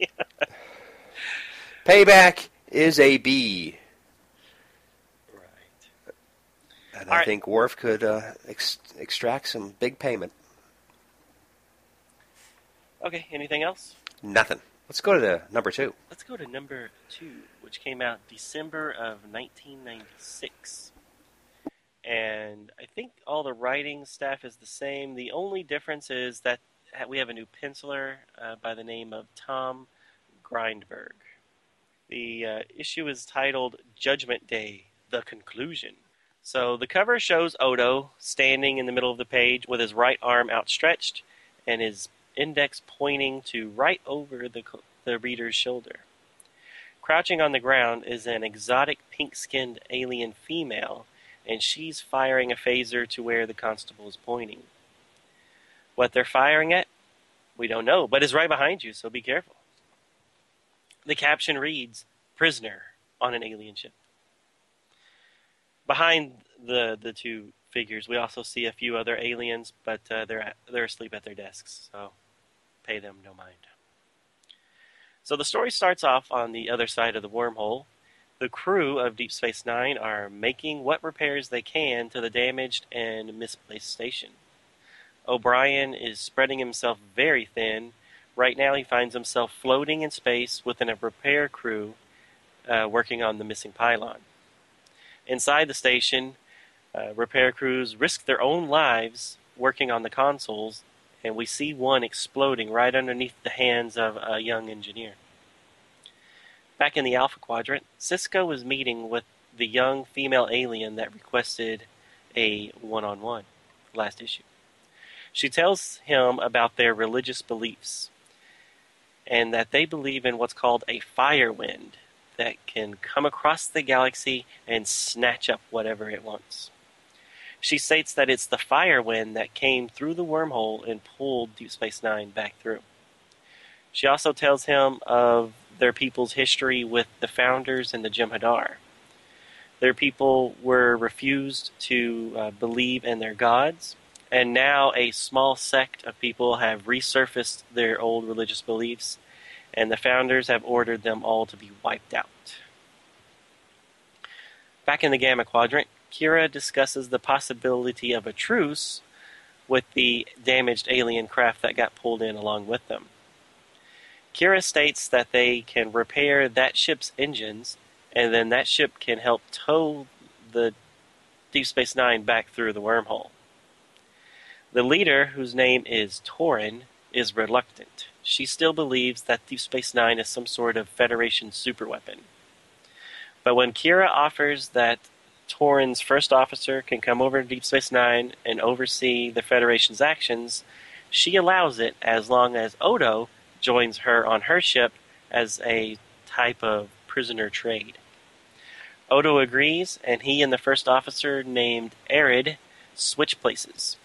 Payback is a B. Right. And All I right. think Worf could uh, ex- extract some big payment. Okay, anything else? Nothing. Let's go to the number two. Let's go to number two, which came out December of nineteen ninety-six. And I think all the writing staff is the same. The only difference is that we have a new penciler uh, by the name of Tom Grindberg. The uh, issue is titled Judgment Day, The Conclusion. So the cover shows Odo standing in the middle of the page with his right arm outstretched and his index pointing to right over the, the reader's shoulder. Crouching on the ground is an exotic pink-skinned alien female, and she's firing a phaser to where the constable is pointing. What they're firing at, we don't know, but it's right behind you, so be careful. The caption reads, Prisoner on an Alien Ship. Behind the, the two figures, we also see a few other aliens, but uh, they're, at, they're asleep at their desks, so pay them no mind. So the story starts off on the other side of the wormhole. The crew of Deep Space Nine are making what repairs they can to the damaged and misplaced station. O'Brien is spreading himself very thin. Right now he finds himself floating in space within a repair crew uh, working on the missing pylon. Inside the station, uh, repair crews risk their own lives working on the consoles, and we see one exploding right underneath the hands of a young engineer. Back in the Alpha Quadrant, Sisko is meeting with the young female alien that requested a one-on-one last issue. She tells him about their religious beliefs and that they believe in what's called a fire wind that can come across the galaxy and snatch up whatever it wants. She states that it's the fire wind that came through the wormhole and pulled Deep Space Nine back through. She also tells him of their people's history with the founders and the Jem'Hadar. Their people were refused to uh, believe in their gods, and now a small sect of people have resurfaced their old religious beliefs, and the founders have ordered them all to be wiped out. Back in the Gamma Quadrant, Kira discusses the possibility of a truce with the damaged alien craft that got pulled in along with them. Kira states that they can repair that ship's engines, and then that ship can help tow the Deep Space Nine back through the wormhole. The leader, whose name is Torin, is reluctant. She still believes that Deep Space Nine is some sort of Federation superweapon. But when Kira offers that Torin's first officer can come over to Deep Space Nine and oversee the Federation's actions, she allows it as long as Odo joins her on her ship as a type of prisoner trade. Odo agrees, and he and the first officer named Arid switch places.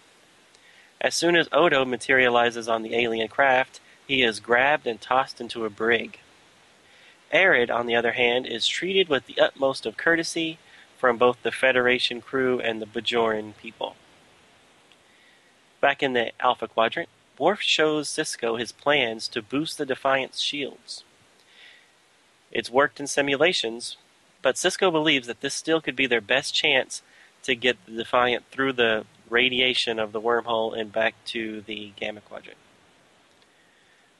As soon as Odo materializes on the alien craft, he is grabbed and tossed into a brig. Arid, on the other hand, is treated with the utmost of courtesy from both the Federation crew and the Bajoran people. Back in the Alpha Quadrant, Worf shows Sisko his plans to boost the Defiant's shields. It's worked in simulations, but Sisko believes that this still could be their best chance to get the Defiant through the radiation of the wormhole and back to the Gamma Quadrant.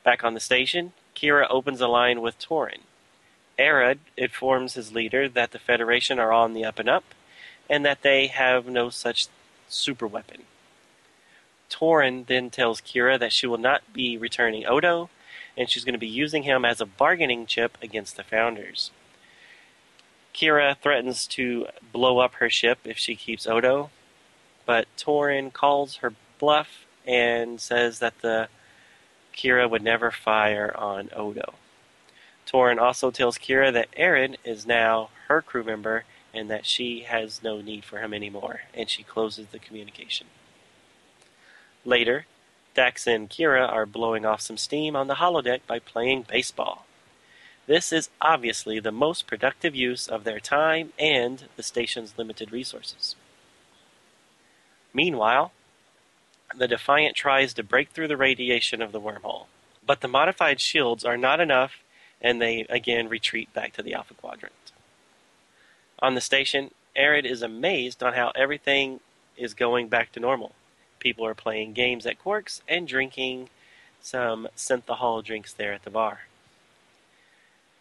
Back on the station, Kira opens a line with Torin. Arid informs his leader that the Federation are on the up and up, and that they have no such superweapon. Torin then tells Kira that she will not be returning Odo, and she's going to be using him as a bargaining chip against the Founders. Kira threatens to blow up her ship if she keeps Odo, but Torin calls her bluff and says that the Kira would never fire on Odo. Torin also tells Kira that Arid is now her crew member and that she has no need for him anymore, and she closes the communication. Later, Dax and Kira are blowing off some steam on the holodeck by playing baseball. This is obviously the most productive use of their time and the station's limited resources. Meanwhile, the Defiant tries to break through the radiation of the wormhole, but the modified shields are not enough, and they again retreat back to the Alpha Quadrant. On the station, Arid is amazed on how everything is going back to normal. People are playing games at Quark's and drinking some synthahol drinks there at the bar.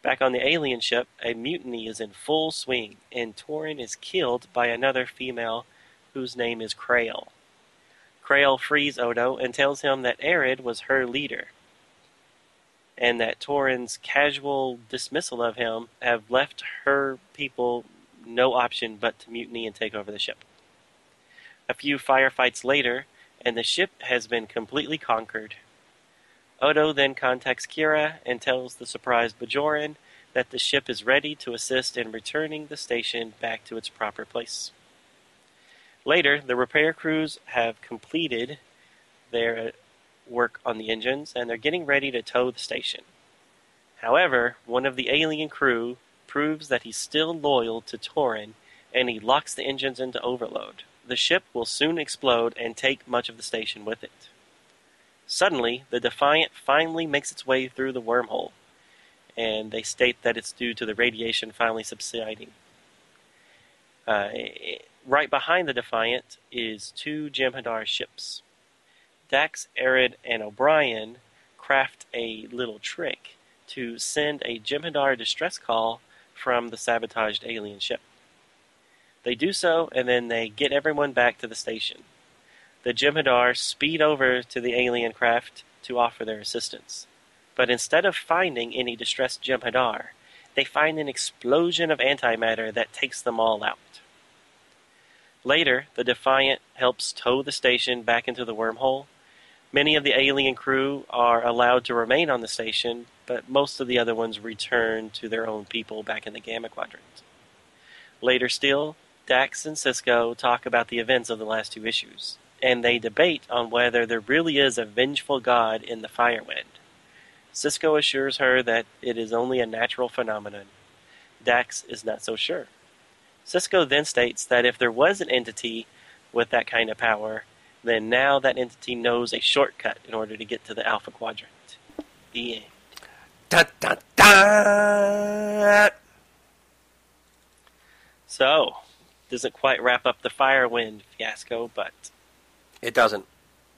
Back on the alien ship, a mutiny is in full swing, and Torin is killed by another female whose name is Krail. Krail frees Odo and tells him that Arid was her leader, and that Torin's casual dismissal of him have left her people no option but to mutiny and take over the ship. A few firefights later, and the ship has been completely conquered. Odo then contacts Kira and tells the surprised Bajoran that the ship is ready to assist in returning the station back to its proper place. Later, the repair crews have completed their work on the engines, and they're getting ready to tow the station. However, one of the alien crew proves that he's still loyal to Torin, and he locks the engines into overload. The ship will soon explode and take much of the station with it. Suddenly, the Defiant finally makes its way through the wormhole, and they state that it's due to the radiation finally subsiding. Uh, right behind the Defiant is two Jem'Hadar ships. Dax, Arid, and O'Brien craft a little trick to send a Jem'Hadar distress call from the sabotaged alien ship. They do so, and then they get everyone back to the station. The Jem'Hadar speed over to the alien craft to offer their assistance. But instead of finding any distressed Jem'Hadar, they find an explosion of antimatter that takes them all out. Later, the Defiant helps tow the station back into the wormhole. Many of the alien crew are allowed to remain on the station, but most of the other ones return to their own people back in the Gamma Quadrant. Later still, Dax and Sisko talk about the events of the last two issues, and they debate on whether there really is a vengeful god in the Firewind. Sisko assures her that it is only a natural phenomenon. Dax is not so sure. Sisko then states that if there was an entity with that kind of power, then now that entity knows a shortcut in order to get to the Alpha Quadrant. The end. Da, da, da. So, doesn't quite wrap up the Firewind fiasco, but... It doesn't.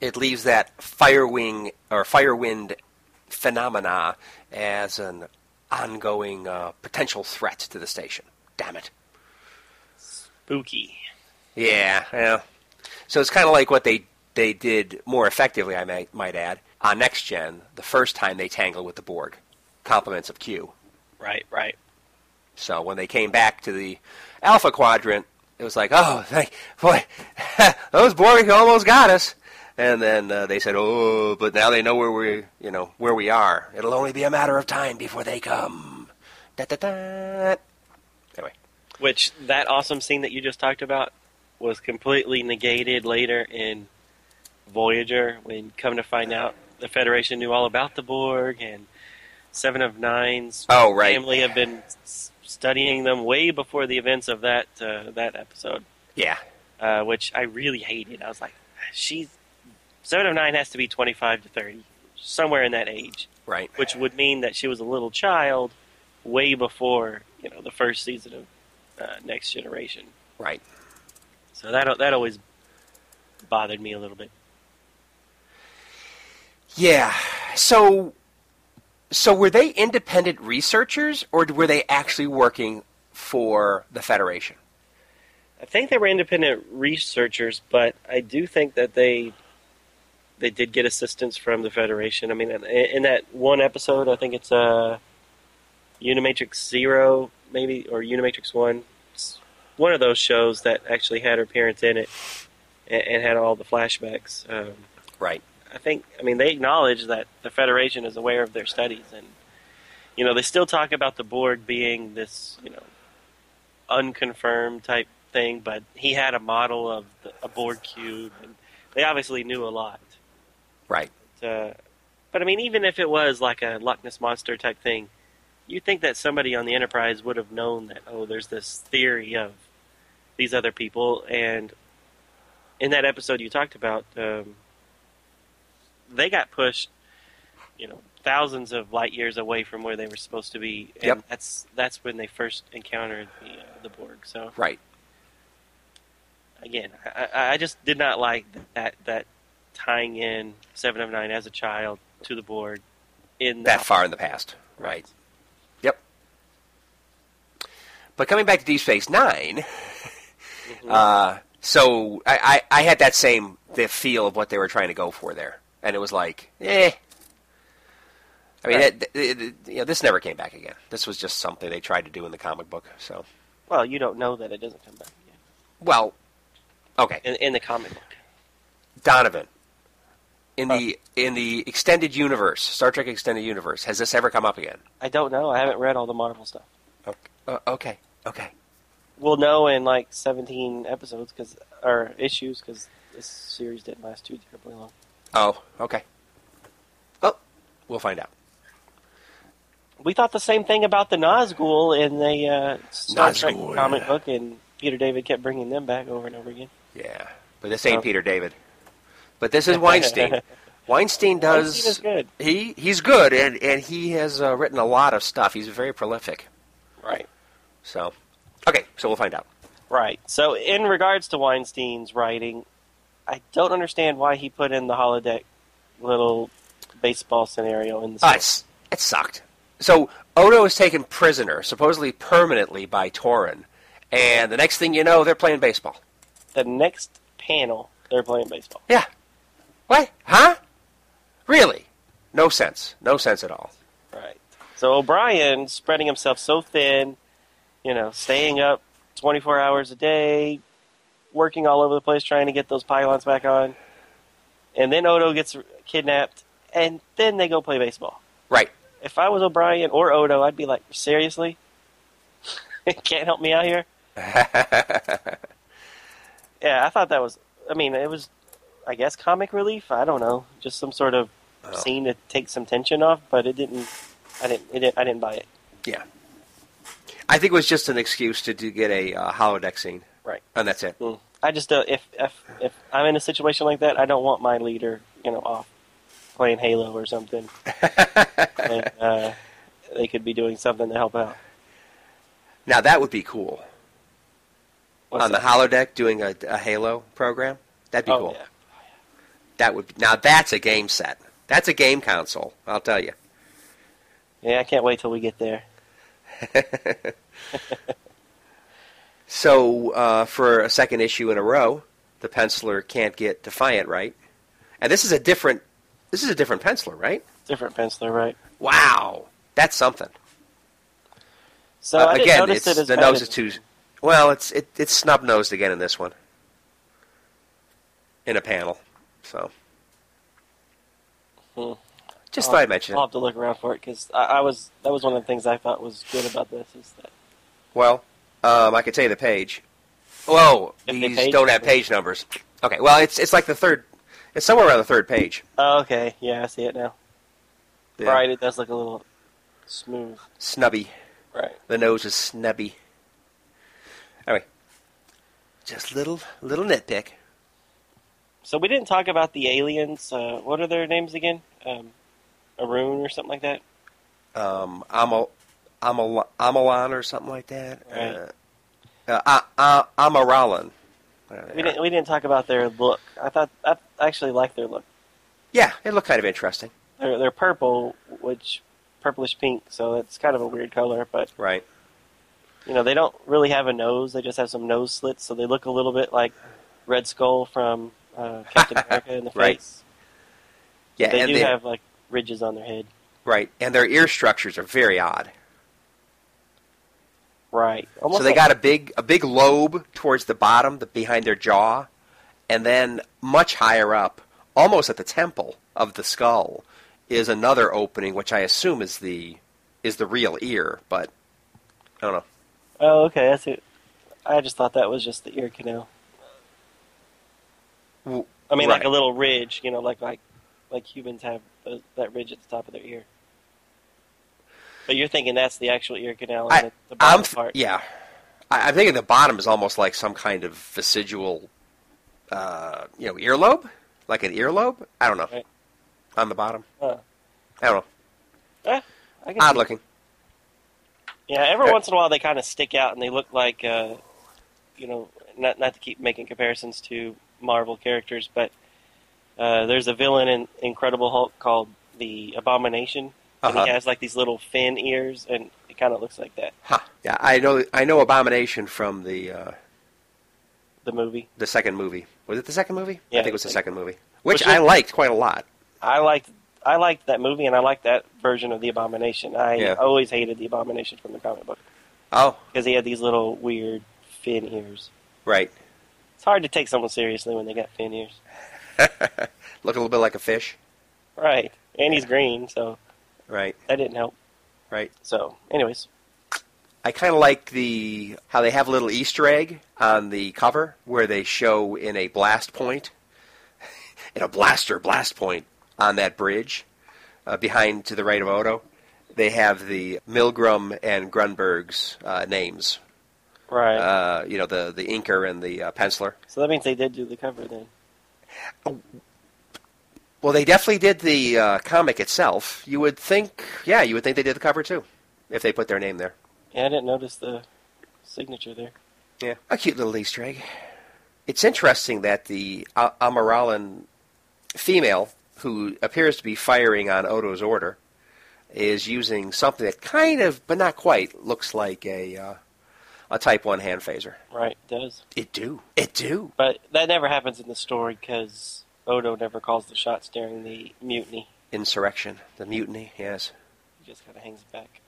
It leaves that Firewing, or Firewind phenomena as an ongoing uh, potential threat to the station. Damn it. Spooky. Yeah, yeah. So it's kind of like what they, they did more effectively, I might, might add, on Next Gen, the first time they tangled with the Borg. Compliments of Q. Right, right. So when they came back to the Alpha Quadrant, it was like, oh, thank, boy, those Borg almost got us. And then uh, they said, oh, but now they know where we, you know, where we are. It'll only be a matter of time before they come. Da da da. Anyway. Which, that awesome scene that you just talked about was completely negated later in Voyager, when come to find out the Federation knew all about the Borg, and Seven of Nine's oh, right. family have been studying them way before the events of that uh, that episode. Yeah. Uh, which I really hated. I was like, she's Seven of Nine has to be twenty-five to thirty, somewhere in that age. Right. Which would mean that she was a little child way before, you know, the first season of Uh, Next Generation. Right. So that that always bothered me a little bit. Yeah. So so were they independent researchers, or were they actually working for the Federation? I think they were independent researchers, but I do think that they they did get assistance from the Federation. I mean, in, in that one episode, I think it's uh, Unimatrix Zero... maybe, or Unimatrix One, it's one of those shows that actually had her parents in it and, and had all the flashbacks. Um, right. I think, I mean, they acknowledge that the Federation is aware of their studies, and, you know, they still talk about the Borg being this, you know, unconfirmed type thing, but he had a model of the, a Borg cube, and they obviously knew a lot. Right. But, uh, but, I mean, even if it was like a Loch Ness Monster type thing, you'd think that somebody on the Enterprise would have known that, oh, there's this theory of these other people. And in that episode you talked about, um, they got pushed, you know, thousands of light years away from where they were supposed to be. And yep. that's that's when they first encountered the, uh, the Borg. So right. Again, I, I just did not like that that tying in Seven of Nine as a child to the Borg. In the that far in the past. Right. Yep. But coming back to Deep Space Nine, mm-hmm. uh, So I, I, I had that same the feel of what they were trying to go for there. And it was like, eh. I mean, right. it, it, it, you know, this never came back again. This was just something they tried to do in the comic book. So, well, you don't know that it doesn't come back again. Well, okay. In, in the comic book. Donovan, in oh. the in the extended universe, Star Trek extended universe, has this ever come up again? I don't know. I haven't read all the Marvel stuff. Okay. Uh, okay. Okay. We'll know in like seventeen episodes cause, or issues because this series didn't last too terribly long. Oh, okay. Oh, we'll find out. We thought the same thing about the Nazgul in the uh, Star Trek comic yeah. book, and Peter David kept bringing them back over and over again. Yeah, but this ain't oh. Peter David. But this is Weinstein. Weinstein does. Weinstein is good. He he's good, and and he has uh, written a lot of stuff. He's very prolific. Right. So, okay, so we'll find out. Right. So, in regards to Weinstein's writing, I don't understand why he put in the holodeck little baseball scenario in the. Oh, it's, it sucked. So Odo is taken prisoner, supposedly permanently, by Torin, and the next thing you know, they're playing baseball. The next panel, they're playing baseball. Yeah. What? Huh? Really? No sense. No sense at all. Right. So O'Brien spreading himself so thin, you know, staying up twenty-four hours a day, working all over the place trying to get those pylons back on, and then Odo gets kidnapped, and then they go play baseball. Right. If I was O'Brien or Odo, I'd be like, seriously? Can't help me out here? Yeah, I thought that was, I mean, it was, I guess, comic relief? I don't know. Just some sort of oh. scene to take some tension off, but it didn't, I didn't, it didn't, I didn't buy it. Yeah. I think it was just an excuse to do get a uh, holodeck scene. Right. And that's it. Mm. I just, uh, if, if if I'm in a situation like that, I don't want my leader, you know, off playing Halo or something. And, uh, they could be doing something to help out. Now that would be cool. What's On that? The holodeck, doing a, a Halo program, that'd be oh, cool. Yeah. Oh, yeah. That would be, now that's a game set. That's a game console. I'll tell you. Yeah, I can't wait till we get there. So uh, for a second issue in a row, the penciler can't get Defiant right, and this is a different. This is a different penciler, right? Different penciler, right? Wow, that's something. So uh, I didn't again, notice it's, it as the nose as... is too. Well, it's it, it's snub nosed again in this one, in a panel. So hmm. just I'll, thought I mentioned. I'll have to look around for it because I, I was that was one of the things I thought was good about this is that. Well, um, I could tell you the page. Whoa, these don't have page numbers. Okay, well, it's it's like the third. It's somewhere around the third page. Oh, okay. Yeah, I see it now. Yeah. Right, it does look a little smooth. Snubby. Right. The nose is snubby. Anyway, just little little nitpick. So we didn't talk about the aliens. Uh, what are their names again? Um, Arun or something like that? Um, Amal, Amal, Amalan or something like that? Right. Uh, uh, uh, Amaralan. We didn't. We didn't talk about their look. I thought I actually liked their look. Yeah, it looked kind of interesting. They're they're purple, which purplish pink, so it's kind of a weird color. But right, you know, they don't really have a nose. They just have some nose slits, so they look a little bit like Red Skull from uh, Captain America in the face. Right. Yeah, they and do they, have like ridges on their head. Right, and their ear structures are very odd. Right. Almost so they like, got a big a big lobe towards the bottom, the, behind their jaw, and then much higher up, almost at the temple of the skull, is another opening, which I assume is the is the real ear, but I don't know. Oh, okay. I see. I just thought that was just the ear canal. Well, I mean, right. like a little ridge, you know, like like like humans have those, that ridge at the top of their ear. But you're thinking that's the actual ear canal and I, the, the bottom I'm th- part. Yeah. I, I'm thinking the bottom is almost like some kind of vestigial, uh, you know, earlobe? Like an earlobe? I don't know. Right. On the bottom? Huh. I don't know. Eh, I can Odd see. Looking. Yeah, every right. once in a while they kind of stick out and they look like, uh, you know, not not to keep making comparisons to Marvel characters, but uh, there's a villain in Incredible Hulk called the Abomination. And uh-huh. he has like these little fin ears, and it kind of looks like that. Huh. Yeah, I know. I know Abomination from the uh, the movie? The second movie. Was it the second movie? Yeah, I think it was the second movie, which, which I liked quite a lot. I liked I liked that movie, and I liked that version of The Abomination. I yeah. always hated The Abomination from the comic book. Oh. Because he had these little weird fin ears. Right. It's hard to take someone seriously when they got fin ears. Look a little bit like a fish. Right. And he's green, so right. that didn't help. Right. So, anyways. I kind of like the how they have a little Easter egg on the cover where they show in a blast point, in a blaster blast point on that bridge uh, behind to the right of Odo. They have the Milgram and Grunberg's uh, names. Right. Uh, you know, the, the inker and the uh, penciler. So that means they did do the cover then. Oh, well, they definitely did the uh, comic itself. You would think, yeah, you would think they did the cover too if they put their name there. Yeah, I didn't notice the signature there. Yeah. A cute little Easter egg. It's interesting that the uh, Amaralan female, who appears to be firing on Odo's order, is using something that kind of, but not quite, looks like a uh, a Type one hand phaser. Right, it does. It do. It do. But that never happens in the story because Odo never calls the shots during the mutiny. Insurrection. The mutiny, yes. He just kind of hangs back.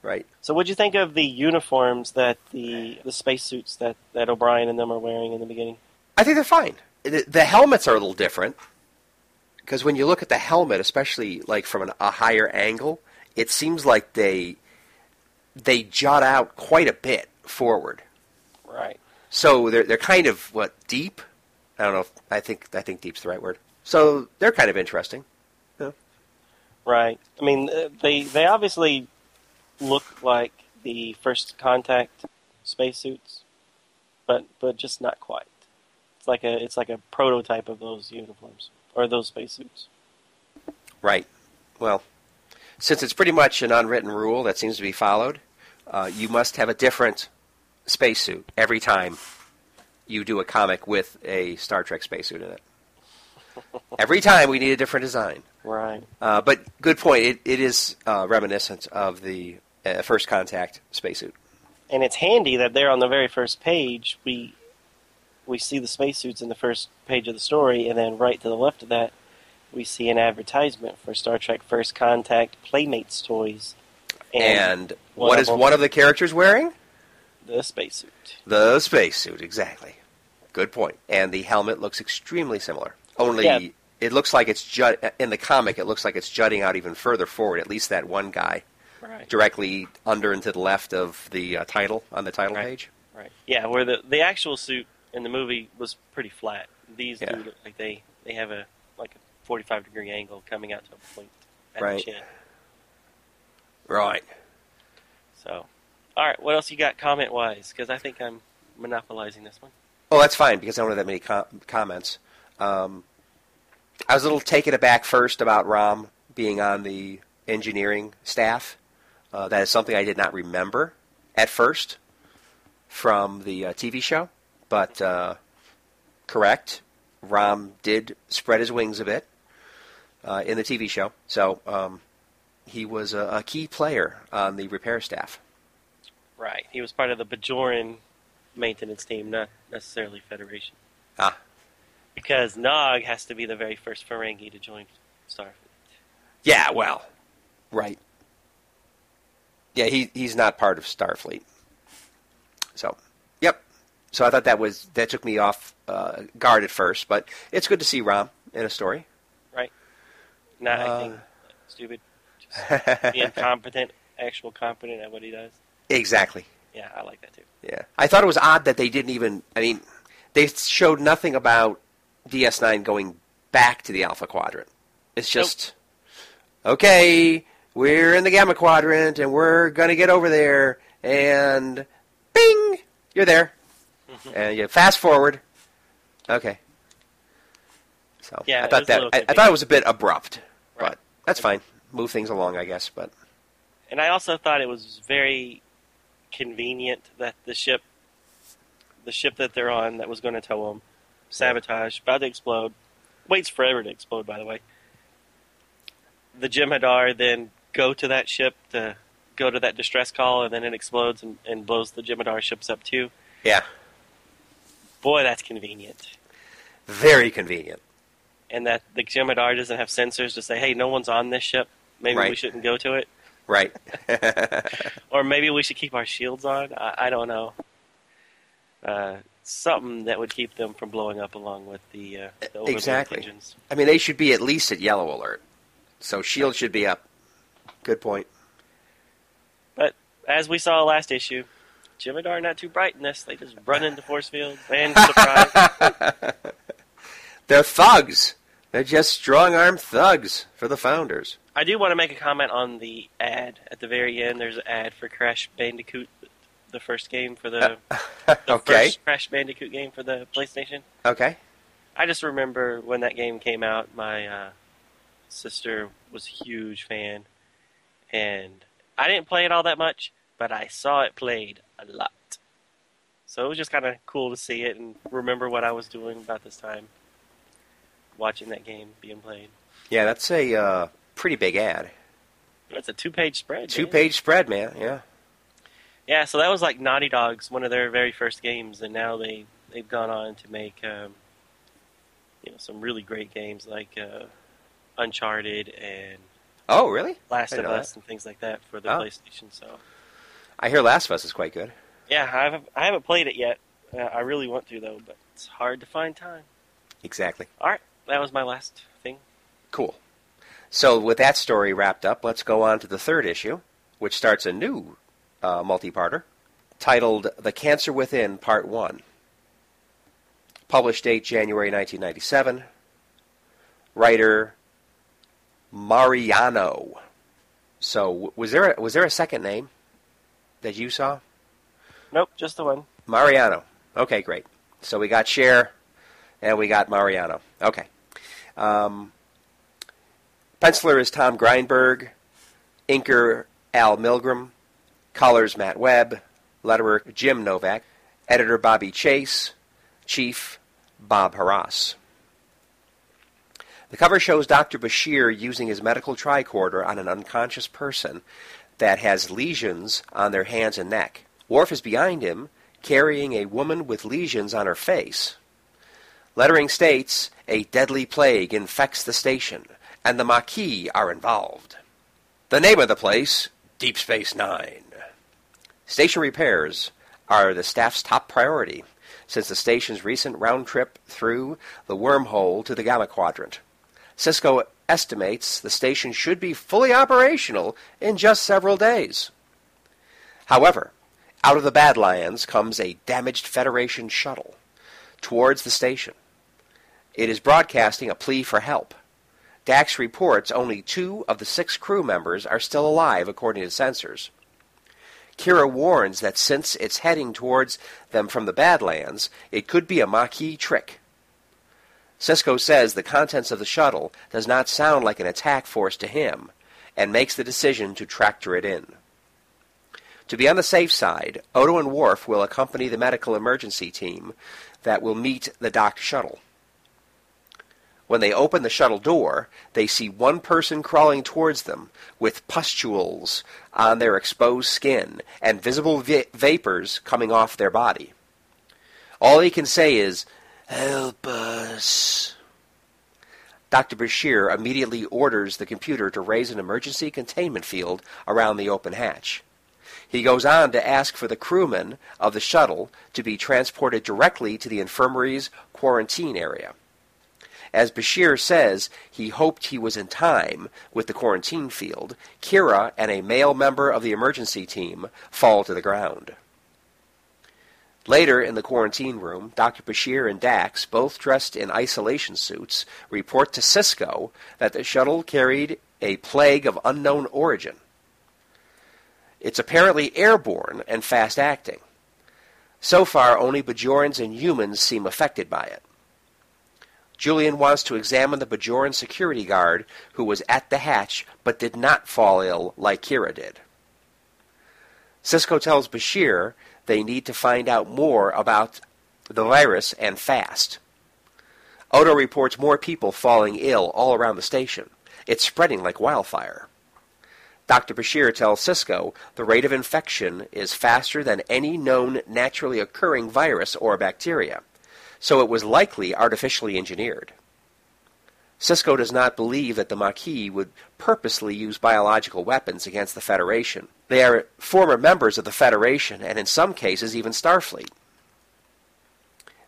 Right. So what'd you think of the uniforms that the the spacesuits that, that O'Brien and them are wearing in the beginning? I think they're fine. The, the helmets are a little different because when you look at the helmet, especially like from an, a higher angle, it seems like they they jut out quite a bit forward. Right. So they're they're kind of what deep. I don't know. If, I think I think deep's the right word. So they're kind of interesting. Yeah. Right. I mean, they they obviously look like the First Contact spacesuits, but but just not quite. It's like a it's like a prototype of those uniforms or those spacesuits. Right. Well, since it's pretty much an unwritten rule that seems to be followed, uh, you must have a different spacesuit every time you do a comic with a Star Trek spacesuit in it. Every time we need a different design. Right. Uh, but good point. It it is uh, reminiscent of the Uh, First Contact spacesuit. And it's handy that there on the very first page, we we see the spacesuits in the first page of the story, and then right to the left of that, we see an advertisement for Star Trek First Contact Playmates toys. And, and what is one of the characters wearing? The spacesuit. The spacesuit, exactly. Good point. And the helmet looks extremely similar. Only yeah. it looks like it's jut in the comic. It looks like it's jutting out even further forward. At least that one guy. Right. Directly under and to the left of the uh, title, on the title right. page. Right. Yeah, where the the actual suit in the movie was pretty flat. These yeah. do look like they, they have a like a forty-five degree angle coming out to a point at right. the chin. Right. So, all right, what else you got comment-wise? Because I think I'm monopolizing this one. Oh, that's fine, because I don't have that many com comments. Um, I was a little taken aback first about Rom being on the engineering staff. Uh, that is something I did not remember at first from the uh, T V show, but uh, correct. Rom did spread his wings a bit uh, in the T V show, so um, he was a, a key player on the repair staff. Right. He was part of the Bajoran maintenance team, not necessarily Federation. Ah. Because Nog has to be the very first Ferengi to join Starfleet. Yeah, well, right. Yeah, he he's not part of Starfleet. So, yep. So I thought that was that took me off uh, guard at first, but it's good to see Rom in a story. Right. Not uh, acting stupid, just being competent, actual competent at what he does. Exactly. Yeah, I like that too. Yeah, I thought it was odd that they didn't even. I mean, they showed nothing about D S nine going back to the Alpha Quadrant. It's just nope. okay. We're in the Gamma Quadrant, and we're going to get over there, and bing, you're there. And you fast forward. Okay. So yeah, I thought that I, I thought it was a bit abrupt, right. but that's fine. Move things along, I guess. But and I also thought it was very convenient that the ship, the ship that they're on that was going to tow them, sabotage, about to explode, waits forever to explode, by the way. The Jem'Hadar then go to that ship to go to that distress call, and then it explodes and, and blows the Jem'Hadar ships up too. Yeah. Boy, that's convenient. Very convenient. And that the Jemadar doesn't have sensors to say, hey, no one's on this ship. Maybe right. we shouldn't go to it. Right. Or maybe we should keep our shields on. I, I don't know. Uh, something that would keep them from blowing up along with the, uh, the overload exactly. engines. I mean, they should be at least at yellow alert. So shields should be up. Good point. But as we saw last issue, Jemadar not too bright in this. They just run into force fields and surprise. They're thugs. They're just strong-arm thugs for the Founders. I do want to make a comment on the ad. At the very end, there's an ad for Crash Bandicoot, the first game for the, the okay. first Crash Bandicoot game for the PlayStation. Okay. I just remember when that game came out, my uh, sister was a huge fan. And I didn't play it all that much, but I saw it played a lot. So it was just kind of cool to see it and remember what I was doing about this time. Watching that game being played. Yeah, that's a uh, pretty big ad. That's a two-page spread. Two-page spread, man, yeah. Yeah, so that was like Naughty Dog's, one of their very first games, and now they, they've gone on to make um, you know, some really great games like uh, Uncharted and Oh, really? Last of Us that. and things like that for the oh. PlayStation. So I hear Last of Us is quite good. Yeah, I haven't, I haven't played it yet. Uh, I really want to, though, but it's hard to find time. Exactly. All right. That was my last thing. Cool. So with that story wrapped up, let's go on to the third issue, which starts a new uh, multi-parter titled The Cancer Within Part one. Published date January nineteen ninety-seven. Writer Mariano. So was there a, was there a second name that you saw? Nope, just the one. Mariano. Okay, great. So we got Cher. And we got Mariano. Okay. Um, penciler is Tom Grindberg. Inker, Al Milgram. Colors, Matt Webb. Letterer, Jim Novak. Editor, Bobby Chase. Chief, Bob Harras. The cover shows Doctor Bashir using his medical tricorder on an unconscious person that has lesions on their hands and neck. Worf is behind him, carrying a woman with lesions on her face. Lettering states, a deadly plague infects the station, and the Maquis are involved. The name of the place, Deep Space Nine. Station repairs are the staff's top priority, since the station's recent round trip through the wormhole to the Gamma Quadrant. Cisco estimates the station should be fully operational in just several days. However, out of the Badlands comes a damaged Federation shuttle towards the station. It is broadcasting a plea for help. Dax reports only two of the six crew members are still alive, according to sensors. Kira warns that since it's heading towards them from the Badlands, it could be a Maquis trick. Sisko says the contents of the shuttle does not sound like an attack force to him, and makes the decision to tractor it in. To be on the safe side, Odo and Worf will accompany the medical emergency team that will meet the docked shuttle. When they open the shuttle door, they see one person crawling towards them with pustules on their exposed skin and visible va- vapors coming off their body. All he can say is, "Help us." Doctor Bashir immediately orders the computer to raise an emergency containment field around the open hatch. He goes on to ask for the crewmen of the shuttle to be transported directly to the infirmary's quarantine area. As Bashir says, he hoped he was in time with the quarantine field. Kira and a male member of the emergency team fall to the ground. Later in the quarantine room, Doctor Bashir and Dax, both dressed in isolation suits, report to Sisko that the shuttle carried a plague of unknown origin. It's apparently airborne and fast-acting. So far, only Bajorans and humans seem affected by it. Julian wants to examine the Bajoran security guard who was at the hatch but did not fall ill like Kira did. Sisko tells Bashir they need to find out more about the virus and fast. Odo reports more people falling ill all around the station. It's spreading like wildfire. Doctor Bashir tells Sisko the rate of infection is faster than any known naturally occurring virus or bacteria, so it was likely artificially engineered. Sisko does not believe that the Maquis would purposely use biological weapons against the Federation. They are former members of the Federation, and in some cases even Starfleet.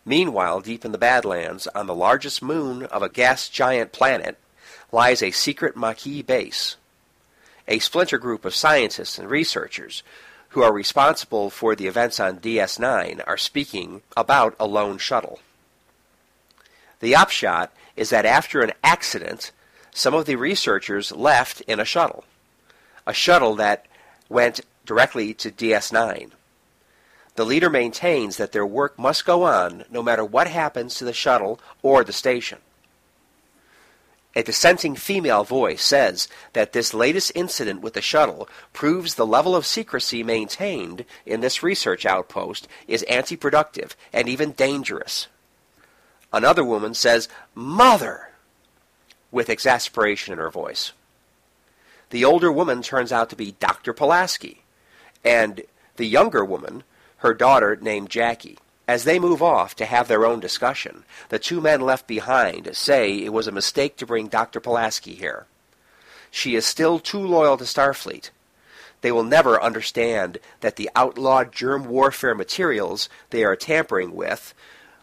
Meanwhile, deep in the Badlands, on the largest moon of a gas giant planet, lies a secret Maquis base, a splinter group of scientists and researchers who are responsible for the events on D S nine are speaking about a lone shuttle. The upshot is that after an accident, some of the researchers left in a shuttle, a shuttle that went directly to D S nine. The leader maintains that their work must go on no matter what happens to the shuttle or the station. A dissenting female voice says that this latest incident with the shuttle proves the level of secrecy maintained in this research outpost is anti-productive and even dangerous. Another woman says, "Mother!" with exasperation in her voice. The older woman turns out to be Doctor Pulaski, and the younger woman, her daughter named Jackie. As they move off to have their own discussion, the two men left behind say it was a mistake to bring Doctor Pulaski here. She is still too loyal to Starfleet. They will never understand that the outlawed germ warfare materials they are tampering with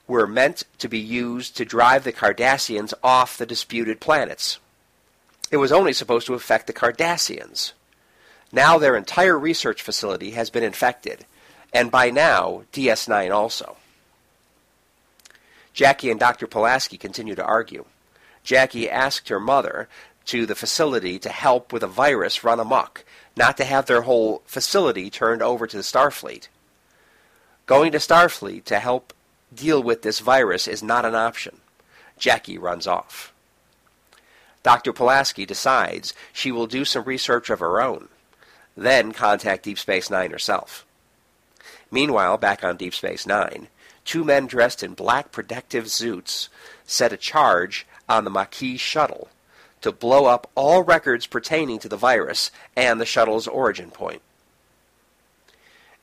were meant to be used to drive the Cardassians off the disputed planets. It was only supposed to affect the Cardassians. Now their entire research facility has been infected, and by now, D S nine also. Jackie and Doctor Pulaski continue to argue. Jackie asked her mother to the facility to help with a virus run amok, not to have their whole facility turned over to the Starfleet. Going to Starfleet to help deal with this virus is not an option. Jackie runs off. Doctor Pulaski decides she will do some research of her own, then contact Deep Space Nine herself. Meanwhile, back on Deep Space Nine, two men dressed in black protective suits set a charge on the Maquis shuttle to blow up all records pertaining to the virus and the shuttle's origin point.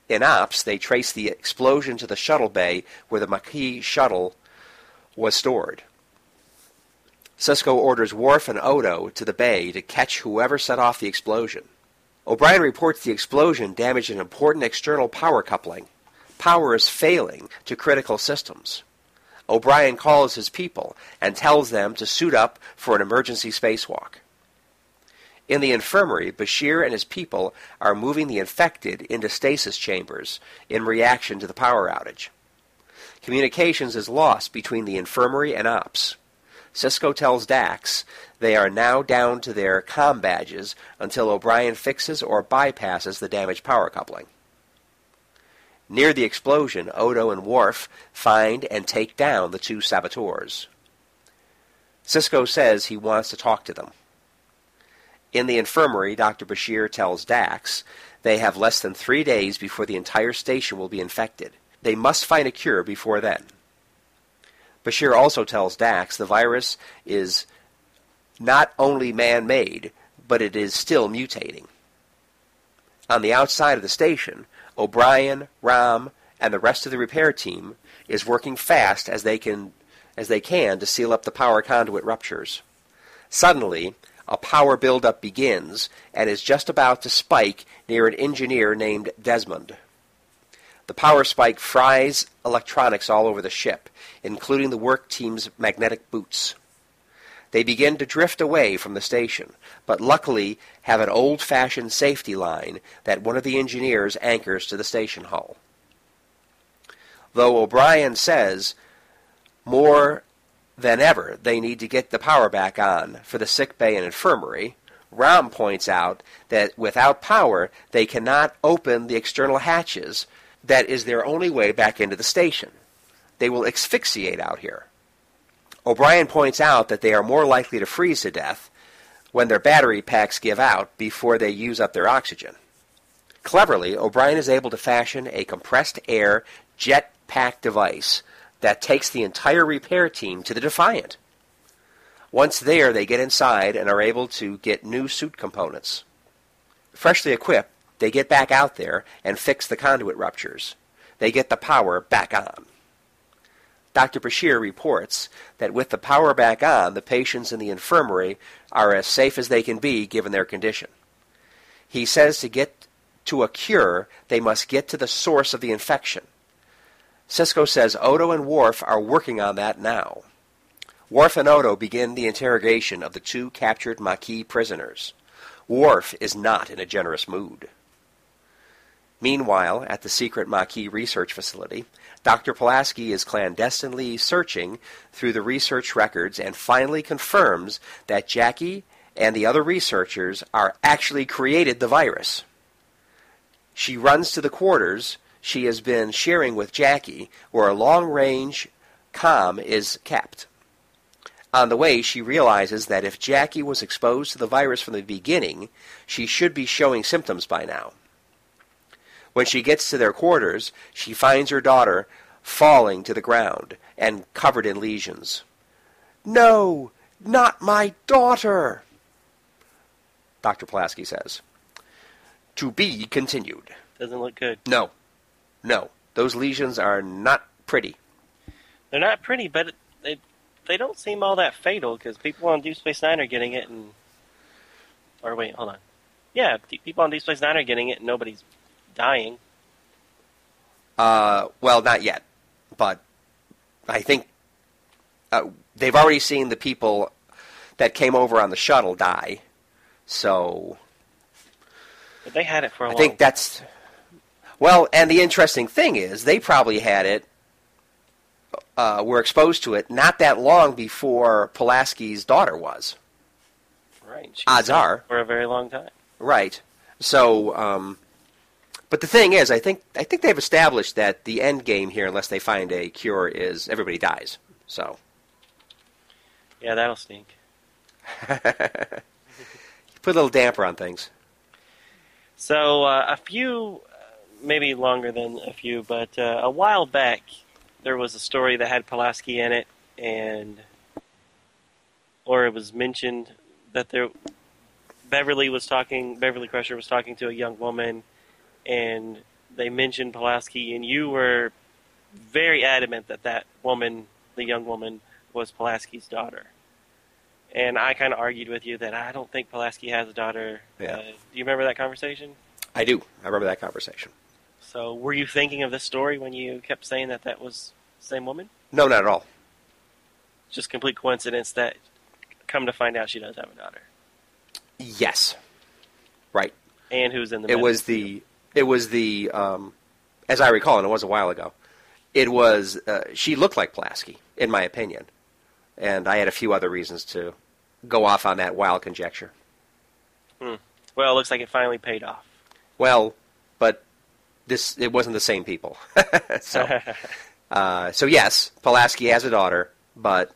In Ops, they trace the explosion to the shuttle bay where the Maquis shuttle was stored. Sisko orders Worf and Odo to the bay to catch whoever set off the explosion. O'Brien reports the explosion damaged an important external power coupling. Power is failing to critical systems. O'Brien calls his people and tells them to suit up for an emergency spacewalk. In the infirmary, Bashir and his people are moving the infected into stasis chambers in reaction to the power outage. Communications is lost between the infirmary and Ops. Sisko tells Dax they are now down to their comm badges until O'Brien fixes or bypasses the damaged power coupling. Near the explosion, Odo and Worf find and take down the two saboteurs. Sisko says he wants to talk to them. In the infirmary, Doctor Bashir tells Dax they have less than three days before the entire station will be infected. They must find a cure before then. Bashir also tells Dax the virus is not only man-made, but it is still mutating. On the outside of the station, O'Brien, Rom, and the rest of the repair team is working fast as they can as they can to seal up the power conduit ruptures. Suddenly, a power buildup begins and is just about to spike near an engineer named Desmond. The power spike fries electronics all over the ship, including the work team's magnetic boots. They begin to drift away from the station, but luckily have an old-fashioned safety line that one of the engineers anchors to the station hull. Though O'Brien says more than ever they need to get the power back on for the sick bay and infirmary, Rom points out that without power they cannot open the external hatches. That is their only way back into the station. They will asphyxiate out here. O'Brien points out that they are more likely to freeze to death when their battery packs give out before they use up their oxygen. Cleverly, O'Brien is able to fashion a compressed air jet pack device that takes the entire repair team to the Defiant. Once there, they get inside and are able to get new suit components. Freshly equipped, they get back out there and fix the conduit ruptures. They get the power back on. Doctor Bashir reports that with the power back on, the patients in the infirmary are as safe as they can be given their condition. He says to get to a cure, they must get to the source of the infection. Sisko says Odo and Worf are working on that now. Worf and Odo begin the interrogation of the two captured Maquis prisoners. Worf is not in a generous mood. Meanwhile, at the secret Maquis research facility, Doctor Pulaski is clandestinely searching through the research records and finally confirms that Jackie and the other researchers are actually created the virus. She runs to the quarters she has been sharing with Jackie, where a long-range comm is kept. On the way, she realizes that if Jackie was exposed to the virus from the beginning, she should be showing symptoms by now. When she gets to their quarters, she finds her daughter falling to the ground and covered in lesions. "No, not my daughter," Doctor Pulaski says. To be continued. Doesn't look good. No, no. Those lesions are not pretty. They're not pretty, but it, it, they don't seem all that fatal, because people on Deep Space Nine are getting it, and... Or wait, hold on. Yeah, people on Deep Space Nine are getting it, and nobody's... dying. Uh, well, not yet, but I think uh, they've already seen the people that came over on the shuttle die. So, but they had it for a while. I long think time. That's well. And the interesting thing is, they probably had it. Uh, were exposed to it not that long before Pulaski's daughter was. Right. She Odds are for a very long time. Right. So. Um, But the thing is, I think I think they've established that the end game here, unless they find a cure, is everybody dies. So, yeah, that'll stink. You put a little damper on things. So uh, a few, maybe longer than a few, but uh, a while back, there was a story that had Pulaski in it, and or it was mentioned that there, Beverly was talking. Beverly Crusher was talking to a young woman. And they mentioned Pulaski, and you were very adamant that that woman, the young woman, was Pulaski's daughter. And I kind of argued with you that I don't think Pulaski has a daughter. Yeah. Uh, do you remember that conversation? I do. I remember that conversation. So were you thinking of this story when you kept saying that that was the same woman? No, not at all. Just complete coincidence that, come to find out, she does have a daughter. Yes. Right. And who's in the It was the... Field. It was the, um, as I recall, and it was a while ago, it was, uh, she looked like Pulaski, in my opinion. And I had a few other reasons to go off on that wild conjecture. Hmm. Well, it looks like it finally paid off. Well, but this it wasn't the same people. so, uh, so, yes, Pulaski has a daughter, but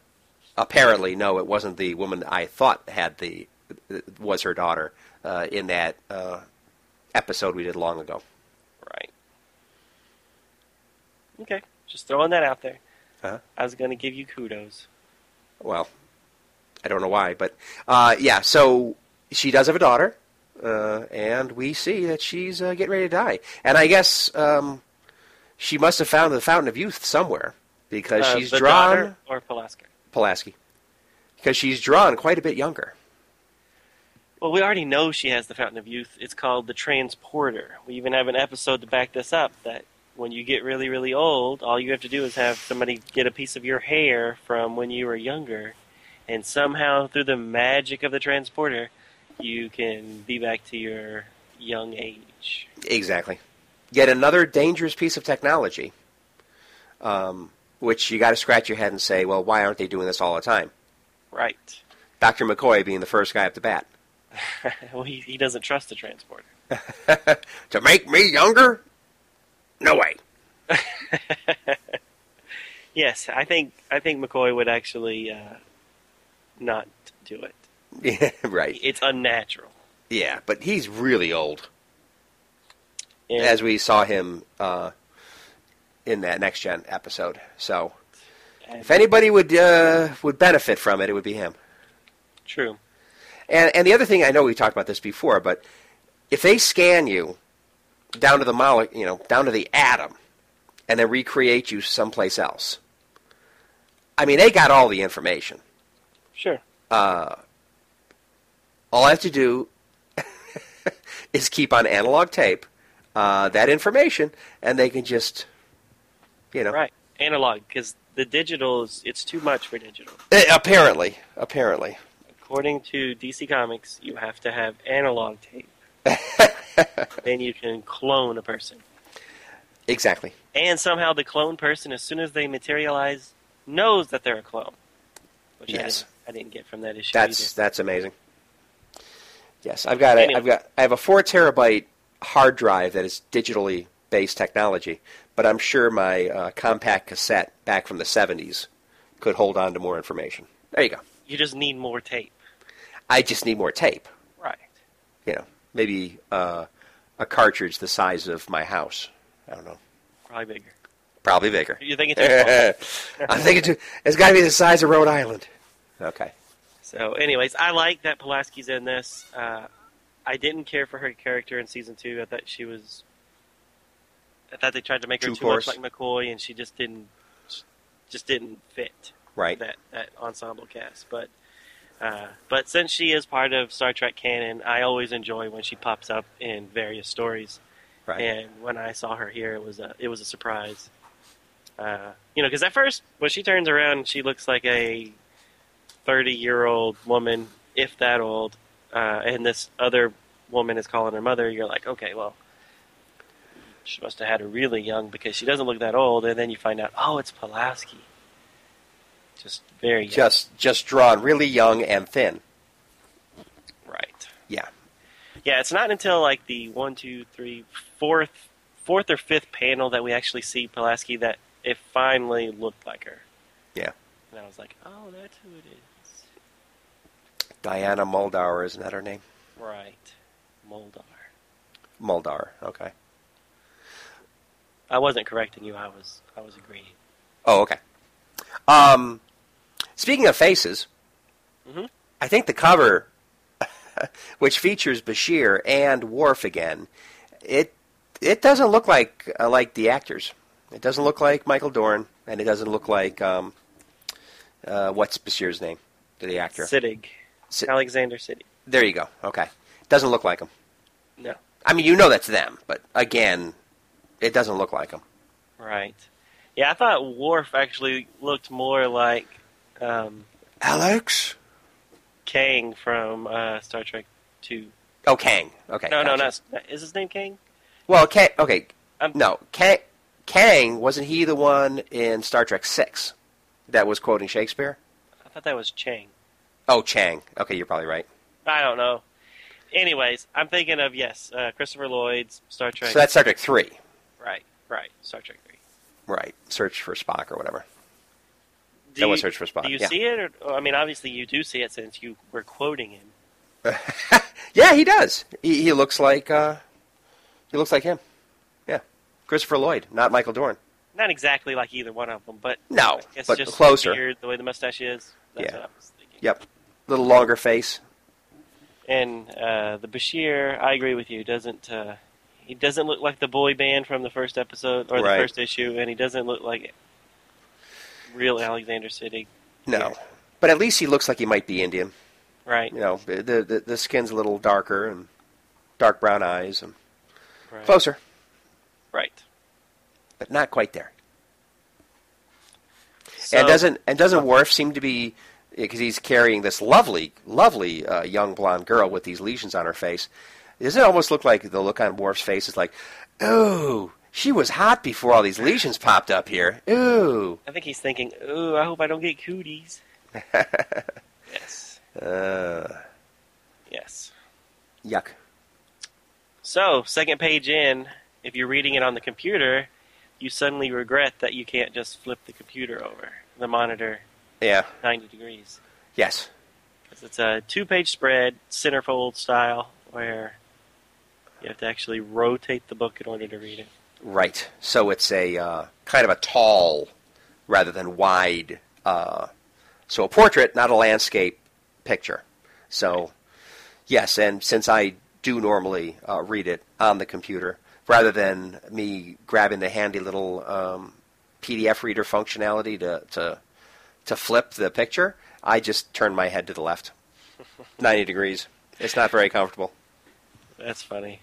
apparently, no, it wasn't the woman I thought had the was her daughter uh, in that... Uh, episode we did long ago. Right. Okay. Just throwing that out there. Uh-huh. I was going to give you kudos. Well, I don't know why, but uh, yeah, so she does have a daughter, uh, and we see that she's uh, getting ready to die. And I guess um, she must have found the Fountain of Youth somewhere, because uh, she's the drawn... daughter or Pulaski? Pulaski. Because she's drawn quite a bit younger. Well, we already know she has the Fountain of Youth. It's called the Transporter. We even have an episode to back this up, that when you get really, really old, all you have to do is have somebody get a piece of your hair from when you were younger, and somehow, through the magic of the Transporter, you can be back to your young age. Exactly. Yet another dangerous piece of technology, um, which you got to scratch your head and say, well, why aren't they doing this all the time? Right. Doctor McCoy being the first guy up to bat. Well, he, he doesn't trust the Transporter. To make me younger? No way. Yes, I think I think McCoy would actually uh, not do it. Yeah, right. It's unnatural. Yeah, but he's really old. And as we saw him uh, in that Next Gen episode. So, if anybody would uh, would benefit from it, it would be him. True. And, and the other thing, I know we talked about this before, but if they scan you down to the molecule, you know, down to the atom, and then recreate you someplace else, I mean, they got all the information. Sure. Uh, all I have to do is keep on analog tape uh, that information, and they can just, you know. Right, analog, because the digital, is, it's too much for digital. It, apparently, apparently. According to D C Comics, you have to have analog tape. Then you can clone a person. Exactly. And somehow the clone person, as soon as they materialize, knows that they're a clone. Which yes. I didn't, I didn't get from that issue. That's either. That's amazing. Yes, I've got a, anyway. I've got I have a four terabyte hard drive that is digitally based technology, but I'm sure my uh, compact cassette back from the seventies could hold on to more information. There you go. You just need more tape. I just need more tape. Right. You know, maybe uh, a cartridge the size of my house. I don't know. Probably bigger. Probably bigger. You're thinking too small. I'm thinking too. It's got to be the size of Rhode Island. Okay. So, anyways, I like that Pulaski's in this. Uh, I didn't care for her character in season two. I thought she was. I thought they tried to make her too much like McCoy, and she just didn't. Just didn't fit. Right. That that ensemble cast, but. Uh, but since she is part of Star Trek canon, I always enjoy when she pops up in various stories. Right. And when I saw her here, it was a it was a surprise. Uh, you know, because at first when she turns around, she looks like a thirty-year-old woman, if that old. Uh, and this other woman is calling her mother. You're like, okay, well, she must have had her really young because she doesn't look that old. And then you find out, oh, it's Pulaski. Just very young. Just, just drawn really young and thin. Right. Yeah. Yeah, it's not until like the one, two, three, fourth, fourth or fifth panel that we actually see Pulaski that it finally looked like her. Yeah. And I was like, oh, that's who it is. Diana Muldaur, isn't that her name? Right. Muldaur. Muldaur, okay. I wasn't correcting you, I was I was agreeing. Oh, okay. Um, speaking of faces, mm-hmm. I think the cover, which features Bashir and Worf again, it it doesn't look like uh, like the actors. It doesn't look like Michael Dorn, and it doesn't look like um, uh, what's Bashir's name, the actor? Siddig, Sid- Alexander Siddig. There you go. Okay, doesn't look like him. No, I mean you know that's them, but again, it doesn't look like him. Right. Yeah, I thought Worf actually looked more like um, Alex Kang from uh, Star Trek Two. Oh, Kang. Okay. No, gotcha. no, not is his name Kang? Well, Kang. Okay. Um, no, Kang. Kang wasn't he the one in Star Trek Six that was quoting Shakespeare? I thought that was Chang. Oh, Chang. Okay, you're probably right. I don't know. Anyways, I'm thinking of yes, uh, Christopher Lloyd's Star Trek. So that's Star Trek Three. Right. Right. Star Trek Three. Right, Search for Spock or whatever. Do that was Search for Spock. Do you yeah. see it? Or, I mean, obviously you do see it since you were quoting him. Yeah, he does. He, he looks like uh, he looks like him. Yeah, Christopher Lloyd, not Michael Dorn. Not exactly like either one of them, but no, it's just closer. Weird, the way the mustache is. That's yeah. what I was thinking. Yep, a little longer face. And uh, the Bashir, I agree with you. Doesn't. Uh, He doesn't look like the boy band from the first episode or right. the first issue, and he doesn't look like real Alexander Siddig. No, but at least he looks like he might be Indian. Right. You know, the the, the skin's a little darker and dark brown eyes and right. closer. Right. But not quite there. So, and doesn't and doesn't Worf seem to be because he's carrying this lovely lovely uh, young blonde girl with these lesions on her face. Doesn't it almost look like the look on Worf's face is like, ooh, she was hot before all these lesions popped up here. Ooh. I think he's thinking, ooh, I hope I don't get cooties. Yes. Uh, yes. Yuck. So, second page in, if you're reading it on the computer, you suddenly regret that you can't just flip the computer over, the monitor, yeah, ninety degrees. Yes. Because it's a two-page spread, centerfold style, where you have to actually rotate the book in order to read it. Right. So it's a uh, kind of a tall rather than wide. Uh, so a portrait, not a landscape picture. So, right. Yes, and since I do normally uh, read it on the computer, rather than me grabbing the handy little um, P D F reader functionality to, to to flip the picture, I just turn my head to the left. ninety degrees. It's not very comfortable. That's funny.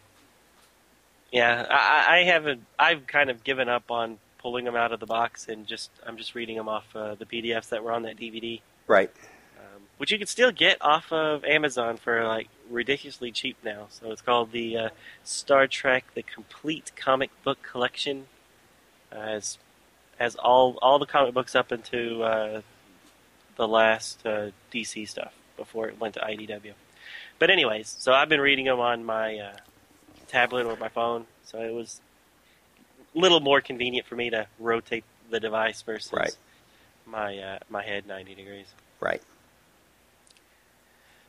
Yeah, I, I haven't. I've kind of given up on pulling them out of the box, and just I'm just reading them off uh, the P D Fs that were on that D V D. Right. Um, which you can still get off of Amazon for like ridiculously cheap now. So it's called the uh, Star Trek: The Complete Comic Book Collection. Uh, as as all all the comic books up into uh, the last uh, D C stuff before it went to I D W. But anyways, so I've been reading them on my uh, tablet or my phone, so it was a little more convenient for me to rotate the device versus right. my uh, my head ninety degrees. Right.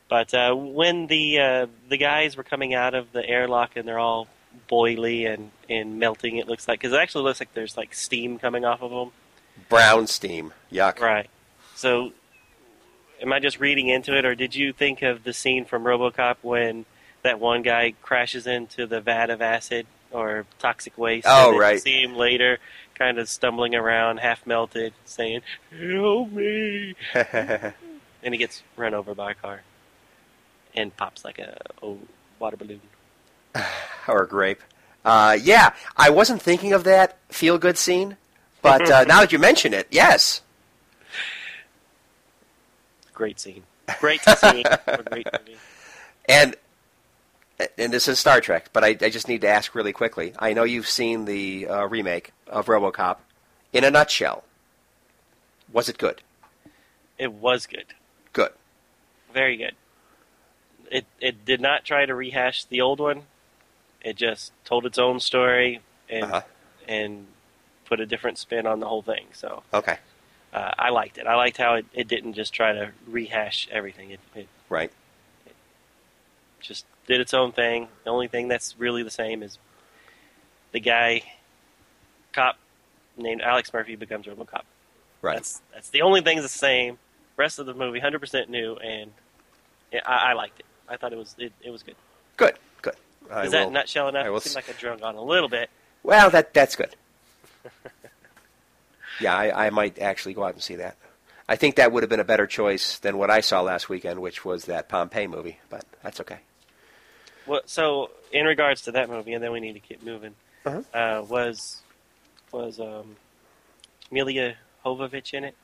But uh, when the uh, the guys were coming out of the airlock and they're all boily and, and melting, it looks like, because it actually looks like there's like steam coming off of them. Brown steam. Yuck. Right. So... am I just reading into it, or did you think of the scene from RoboCop when that one guy crashes into the vat of acid or toxic waste? Oh, and right. You see him later kind of stumbling around, half melted, saying, "Help me." And he gets run over by a car and pops like a, a water balloon. Or a grape. Uh, yeah, I wasn't thinking of that feel-good scene, but uh, now that you mention it, yes. Great scene. Great to see. Great movie. And and this is Star Trek, but I, I just need to ask really quickly. I know you've seen the uh, remake of RoboCop. In a nutshell, was it good? It was good. Good. Very good. It it did not try to rehash the old one. It just told its own story and uh-huh. and put a different spin on the whole thing. So okay. Uh, I liked it. I liked how it, it didn't just try to rehash everything. It, it, right. It just did its own thing. The only thing that's really the same is the guy, cop, named Alex Murphy becomes RoboCop. Right. That's, that's the only thing that's the same. Rest of the movie, one hundred percent new, and it, I, I liked it. I thought it was it, it was good. Good, good. Is that nutshell enough? It seemed like I drunk on a little bit. Well, that that's good. Yeah, I, I might actually go out and see that. I think that would have been a better choice than what I saw last weekend, which was that Pompeii movie, but that's okay. Well, so in regards to that movie, and then we need to keep moving, uh-huh. uh, was was um, Milia Jovovich in it?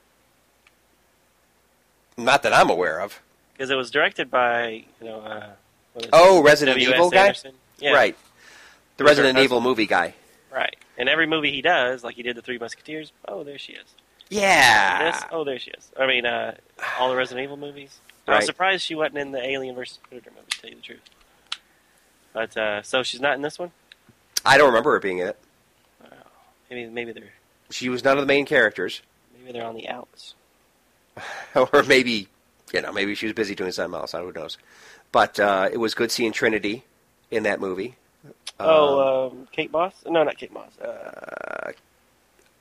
Not that I'm aware of. Because it was directed by, you know... Uh, what is oh, it? Resident W S Evil Anderson? Guy? Yeah. Right. The Mister Resident Puzzle. Evil movie guy. Right. And every movie he does, like he did the Three Musketeers, oh, there she is. Yeah. This, oh, there she is. I mean, uh, all the Resident Evil movies. Right. I was surprised she wasn't in the Alien versus. Predator movie, to tell you the truth. But, uh, so she's not in this one? I don't remember her being in it. Oh, maybe, maybe they're... She was none of the main characters. Maybe they're on the outs. Or maybe, you know, maybe she was busy doing something else. I don't know. Who knows? But uh, it was good seeing Trinity in that movie. Oh, um, um, Kate Moss? No, not Kate Moss. Uh,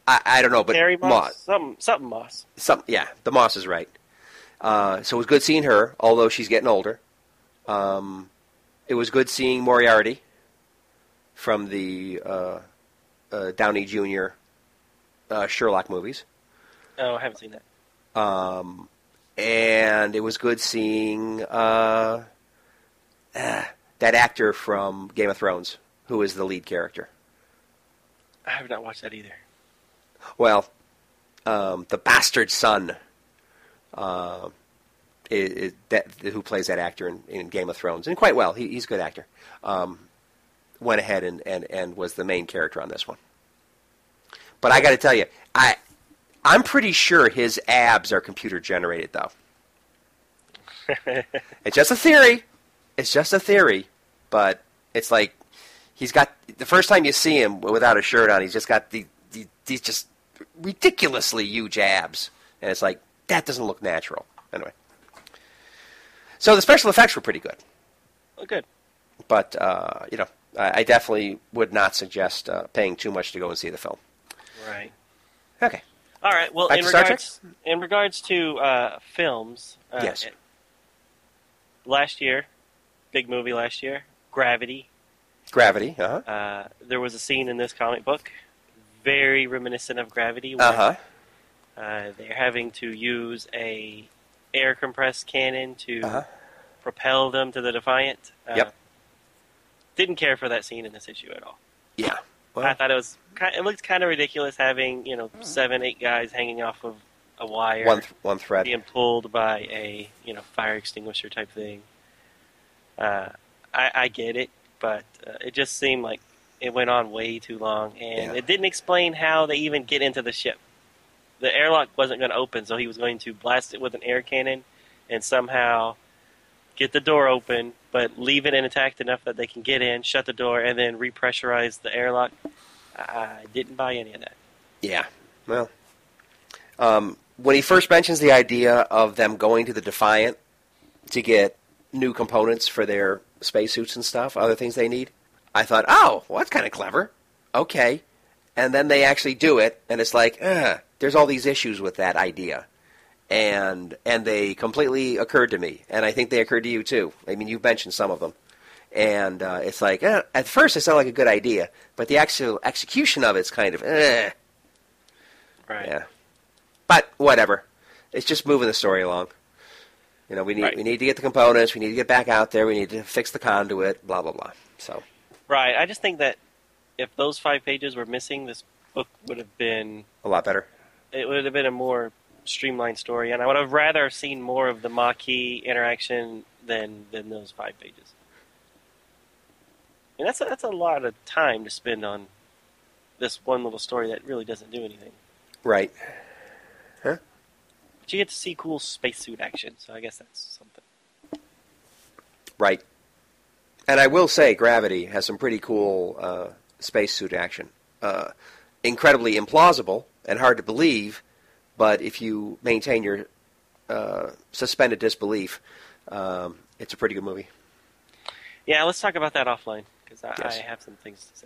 I, I don't know, but Carrie Moss. Moss. Something, something Moss. Some, yeah, the Moss is right. Uh, so it was good seeing her, although she's getting older. Um, it was good seeing Moriarty from the uh, uh, Downey Junior Uh, Sherlock movies. Oh, I haven't seen that. Um, and it was good seeing... Uh, uh, that actor from Game of Thrones, who is the lead character. I have not watched that either. Well, um, the bastard son, uh, it, it, that, who plays that actor in, in Game of Thrones, and quite well, he, he's a good actor, um, went ahead and, and, and was the main character on this one. But I got to tell you, I, I'm pretty sure his abs are computer-generated, though. It's just a theory. It's just a theory, but it's like he's got the first time you see him without a shirt on, he's just got the, the, these just ridiculously huge abs, and it's like that doesn't look natural. Anyway, so the special effects were pretty good. Oh, good. But uh, you know, I, I definitely would not suggest uh, paying too much to go and see the film. Right. Okay. All right. Well, in regards, in regards to uh, films, uh, yes. It, last year. Big movie last year, Gravity. Gravity, uh-huh. Uh, there was a scene in this comic book very reminiscent of Gravity. Where, uh-huh. Uh, they're having to use a air-compressed cannon to uh-huh. propel them to the Defiant. Uh, yep. Didn't care for that scene in this issue at all. Yeah. Well, I thought it was kind, it looked kind of ridiculous having, you know, seven, eight guys hanging off of a wire. One, th- one thread. Being pulled by a, you know, fire extinguisher type thing. Uh, I, I get it, but uh, it just seemed like it went on way too long. And yeah. it didn't explain how they even get into the ship. The airlock wasn't going to open, so he was going to blast it with an air cannon and somehow get the door open, but leave it intact enough that they can get in, shut the door, and then repressurize the airlock. I didn't buy any of that. Yeah. Well, um, when he first mentions the idea of them going to the Defiant to get new components for their spacesuits and stuff, other things they need, I thought, oh, well, that's kind of clever. Okay. And then they actually do it, and it's like, ugh. There's all these issues with that idea, and and they completely occurred to me, and I think they occurred to you too. I mean, you mentioned some of them, and uh, it's like eh, at first it sounded like a good idea, but the actual execution of it's kind of eh. Right. Yeah. But whatever, it's just moving the story along. You know, we need right. we need to get the components, we need to get back out there, we need to fix the conduit, blah blah blah. So. Right. I just think that if those five pages were missing, this book would have been a lot better. It would have been a more streamlined story, and I would have rather seen more of the Maquis interaction than than those five pages. And that's a, that's a lot of time to spend on this one little story that really doesn't do anything. Right. Huh? But you get to see cool spacesuit action, so I guess that's something. Right. And I will say, Gravity has some pretty cool uh, spacesuit action. Uh, incredibly implausible. And hard to believe, but if you maintain your uh, suspended disbelief, um, it's a pretty good movie. Yeah, let's talk about that offline, because I, yes. I have some things to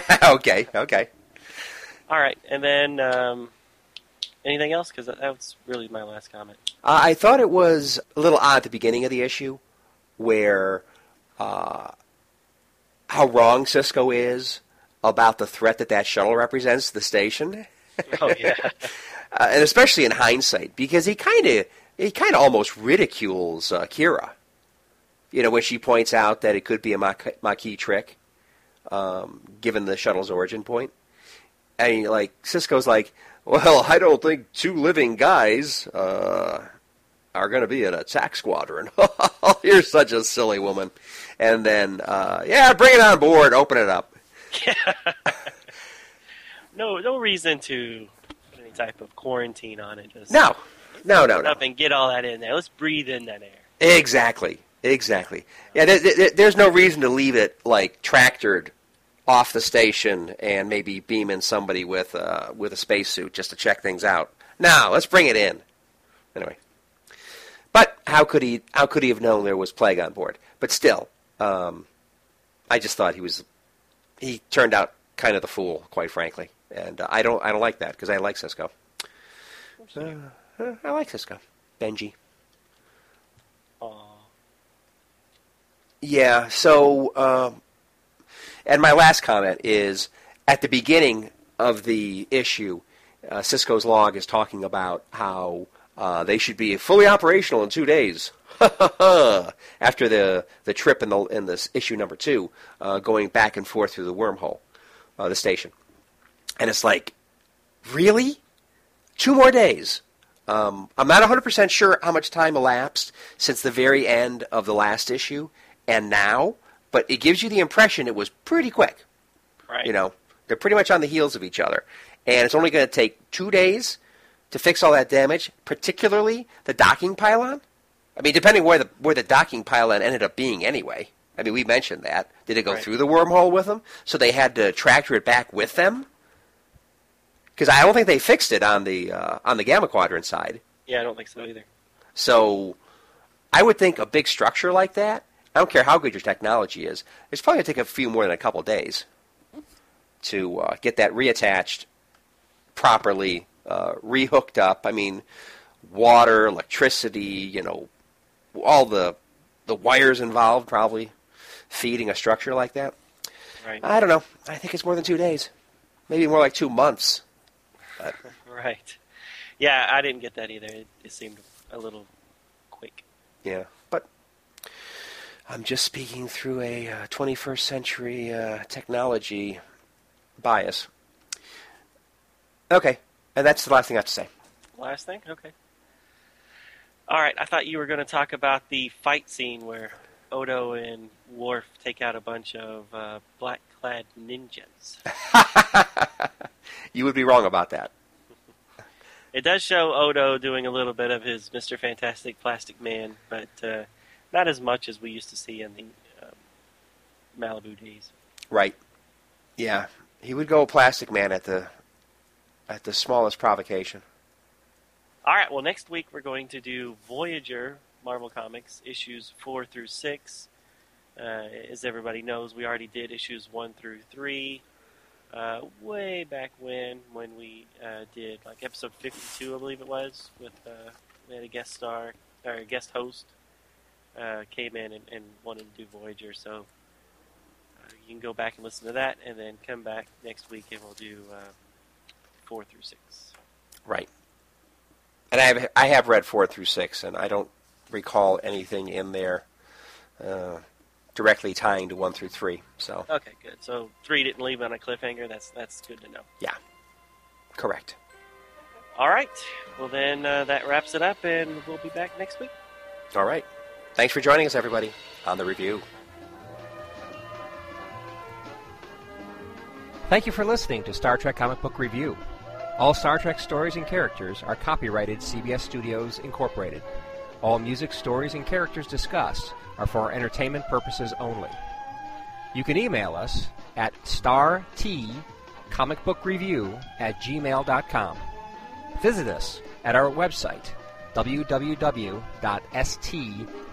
say. okay, okay. All right, and then um, anything else? Because that, that's really my last comment. Uh, I thought it was a little odd at the beginning of the issue, where uh, how wrong Cisco is about the threat that that shuttle represents, the station. Oh, yeah. uh, and especially in hindsight, because he kind of he kind of almost ridicules uh, Kira, you know, when she points out that it could be a Maquis, Maquis trick, um, given the shuttle's origin point. And, like, Sisko's like, well, I don't think two living guys uh, are going to be an attack squadron. You're such a silly woman. And then, uh, yeah, bring it on board, open it up. no, no reason to put any type of quarantine on it. Just no, no, no, no. Up and get all that in there. Let's breathe in that air. Exactly, exactly. Yeah, there, there, there's no reason to leave it like tractored off the station and maybe beam in somebody with uh, with a spacesuit just to check things out. No, let's bring it in. Anyway, but how could he? How could he have known there was plague on board? But still, um, I just thought he was. He turned out kind of the fool, quite frankly, and uh, I don't I don't like that because I like Cisco. Uh, I like Cisco, Benji. Aww. Yeah. So, um, and my last comment is at the beginning of the issue, uh, Cisco's log is talking about how uh, they should be fully operational in two days. After the the trip in the in this issue number two, uh, going back and forth through the wormhole, uh, the station, and it's like, really, two more days. Um, I'm not one hundred percent sure how much time elapsed since the very end of the last issue and now, but it gives you the impression it was pretty quick. Right. You know, they're pretty much on the heels of each other, and it's only going to take two days to fix all that damage, particularly the docking pylon. I mean, depending where the where the docking pylon ended up being anyway. I mean, we mentioned that. Did it go right. through the wormhole with them? So they had to tractor it back with them? Because I don't think they fixed it on the uh, on the Gamma Quadrant side. Yeah, I don't think so either. So I would think a big structure like that, I don't care how good your technology is, it's probably going to take a few more than a couple days to uh, get that reattached properly, uh, rehooked up. I mean, water, electricity, you know, all the the wires involved probably feeding a structure like that. Right. I don't know. I think it's more than two days. Maybe more like two months. But... right. Yeah, I didn't get that either. It, it seemed a little quick. Yeah, but I'm just speaking through a uh, twenty-first century uh, technology bias. Okay, and that's the last thing I have to say. Last thing? Okay. All right, I thought you were going to talk about the fight scene where Odo and Worf take out a bunch of uh, black-clad ninjas. You would be wrong about that. It does show Odo doing a little bit of his Mister Fantastic Plastic Man, but uh, not as much as we used to see in the um, Malibu days. Right. Yeah, he would go Plastic Man at the at the smallest provocation. All right, well, next week we're going to do Voyager Marvel Comics, issues four through six. Uh, as everybody knows, we already did issues one through three uh, way back when, when we uh, did like episode fifty-two, I believe it was, with uh, we had a guest star, or a guest host uh, came in and, and wanted to do Voyager. So uh, you can go back and listen to that, and then come back next week and we'll do uh, four through six. Right. And I have I have read four through six, and I don't recall anything in there uh, directly tying to one through three. So okay, good. So three didn't leave on a cliffhanger. That's that's good to know. Yeah, correct. All right. Well, then uh, that wraps it up, and we'll be back next week. All right. Thanks for joining us, everybody, on The Review. Thank you for listening to Star Trek Comic Book Review. All Star Trek stories and characters are copyrighted C B S Studios, Incorporated. All music, stories, and characters discussed are for entertainment purposes only. You can email us at star t comic book review at gmail dot com. Visit us at our website, w w w dot s t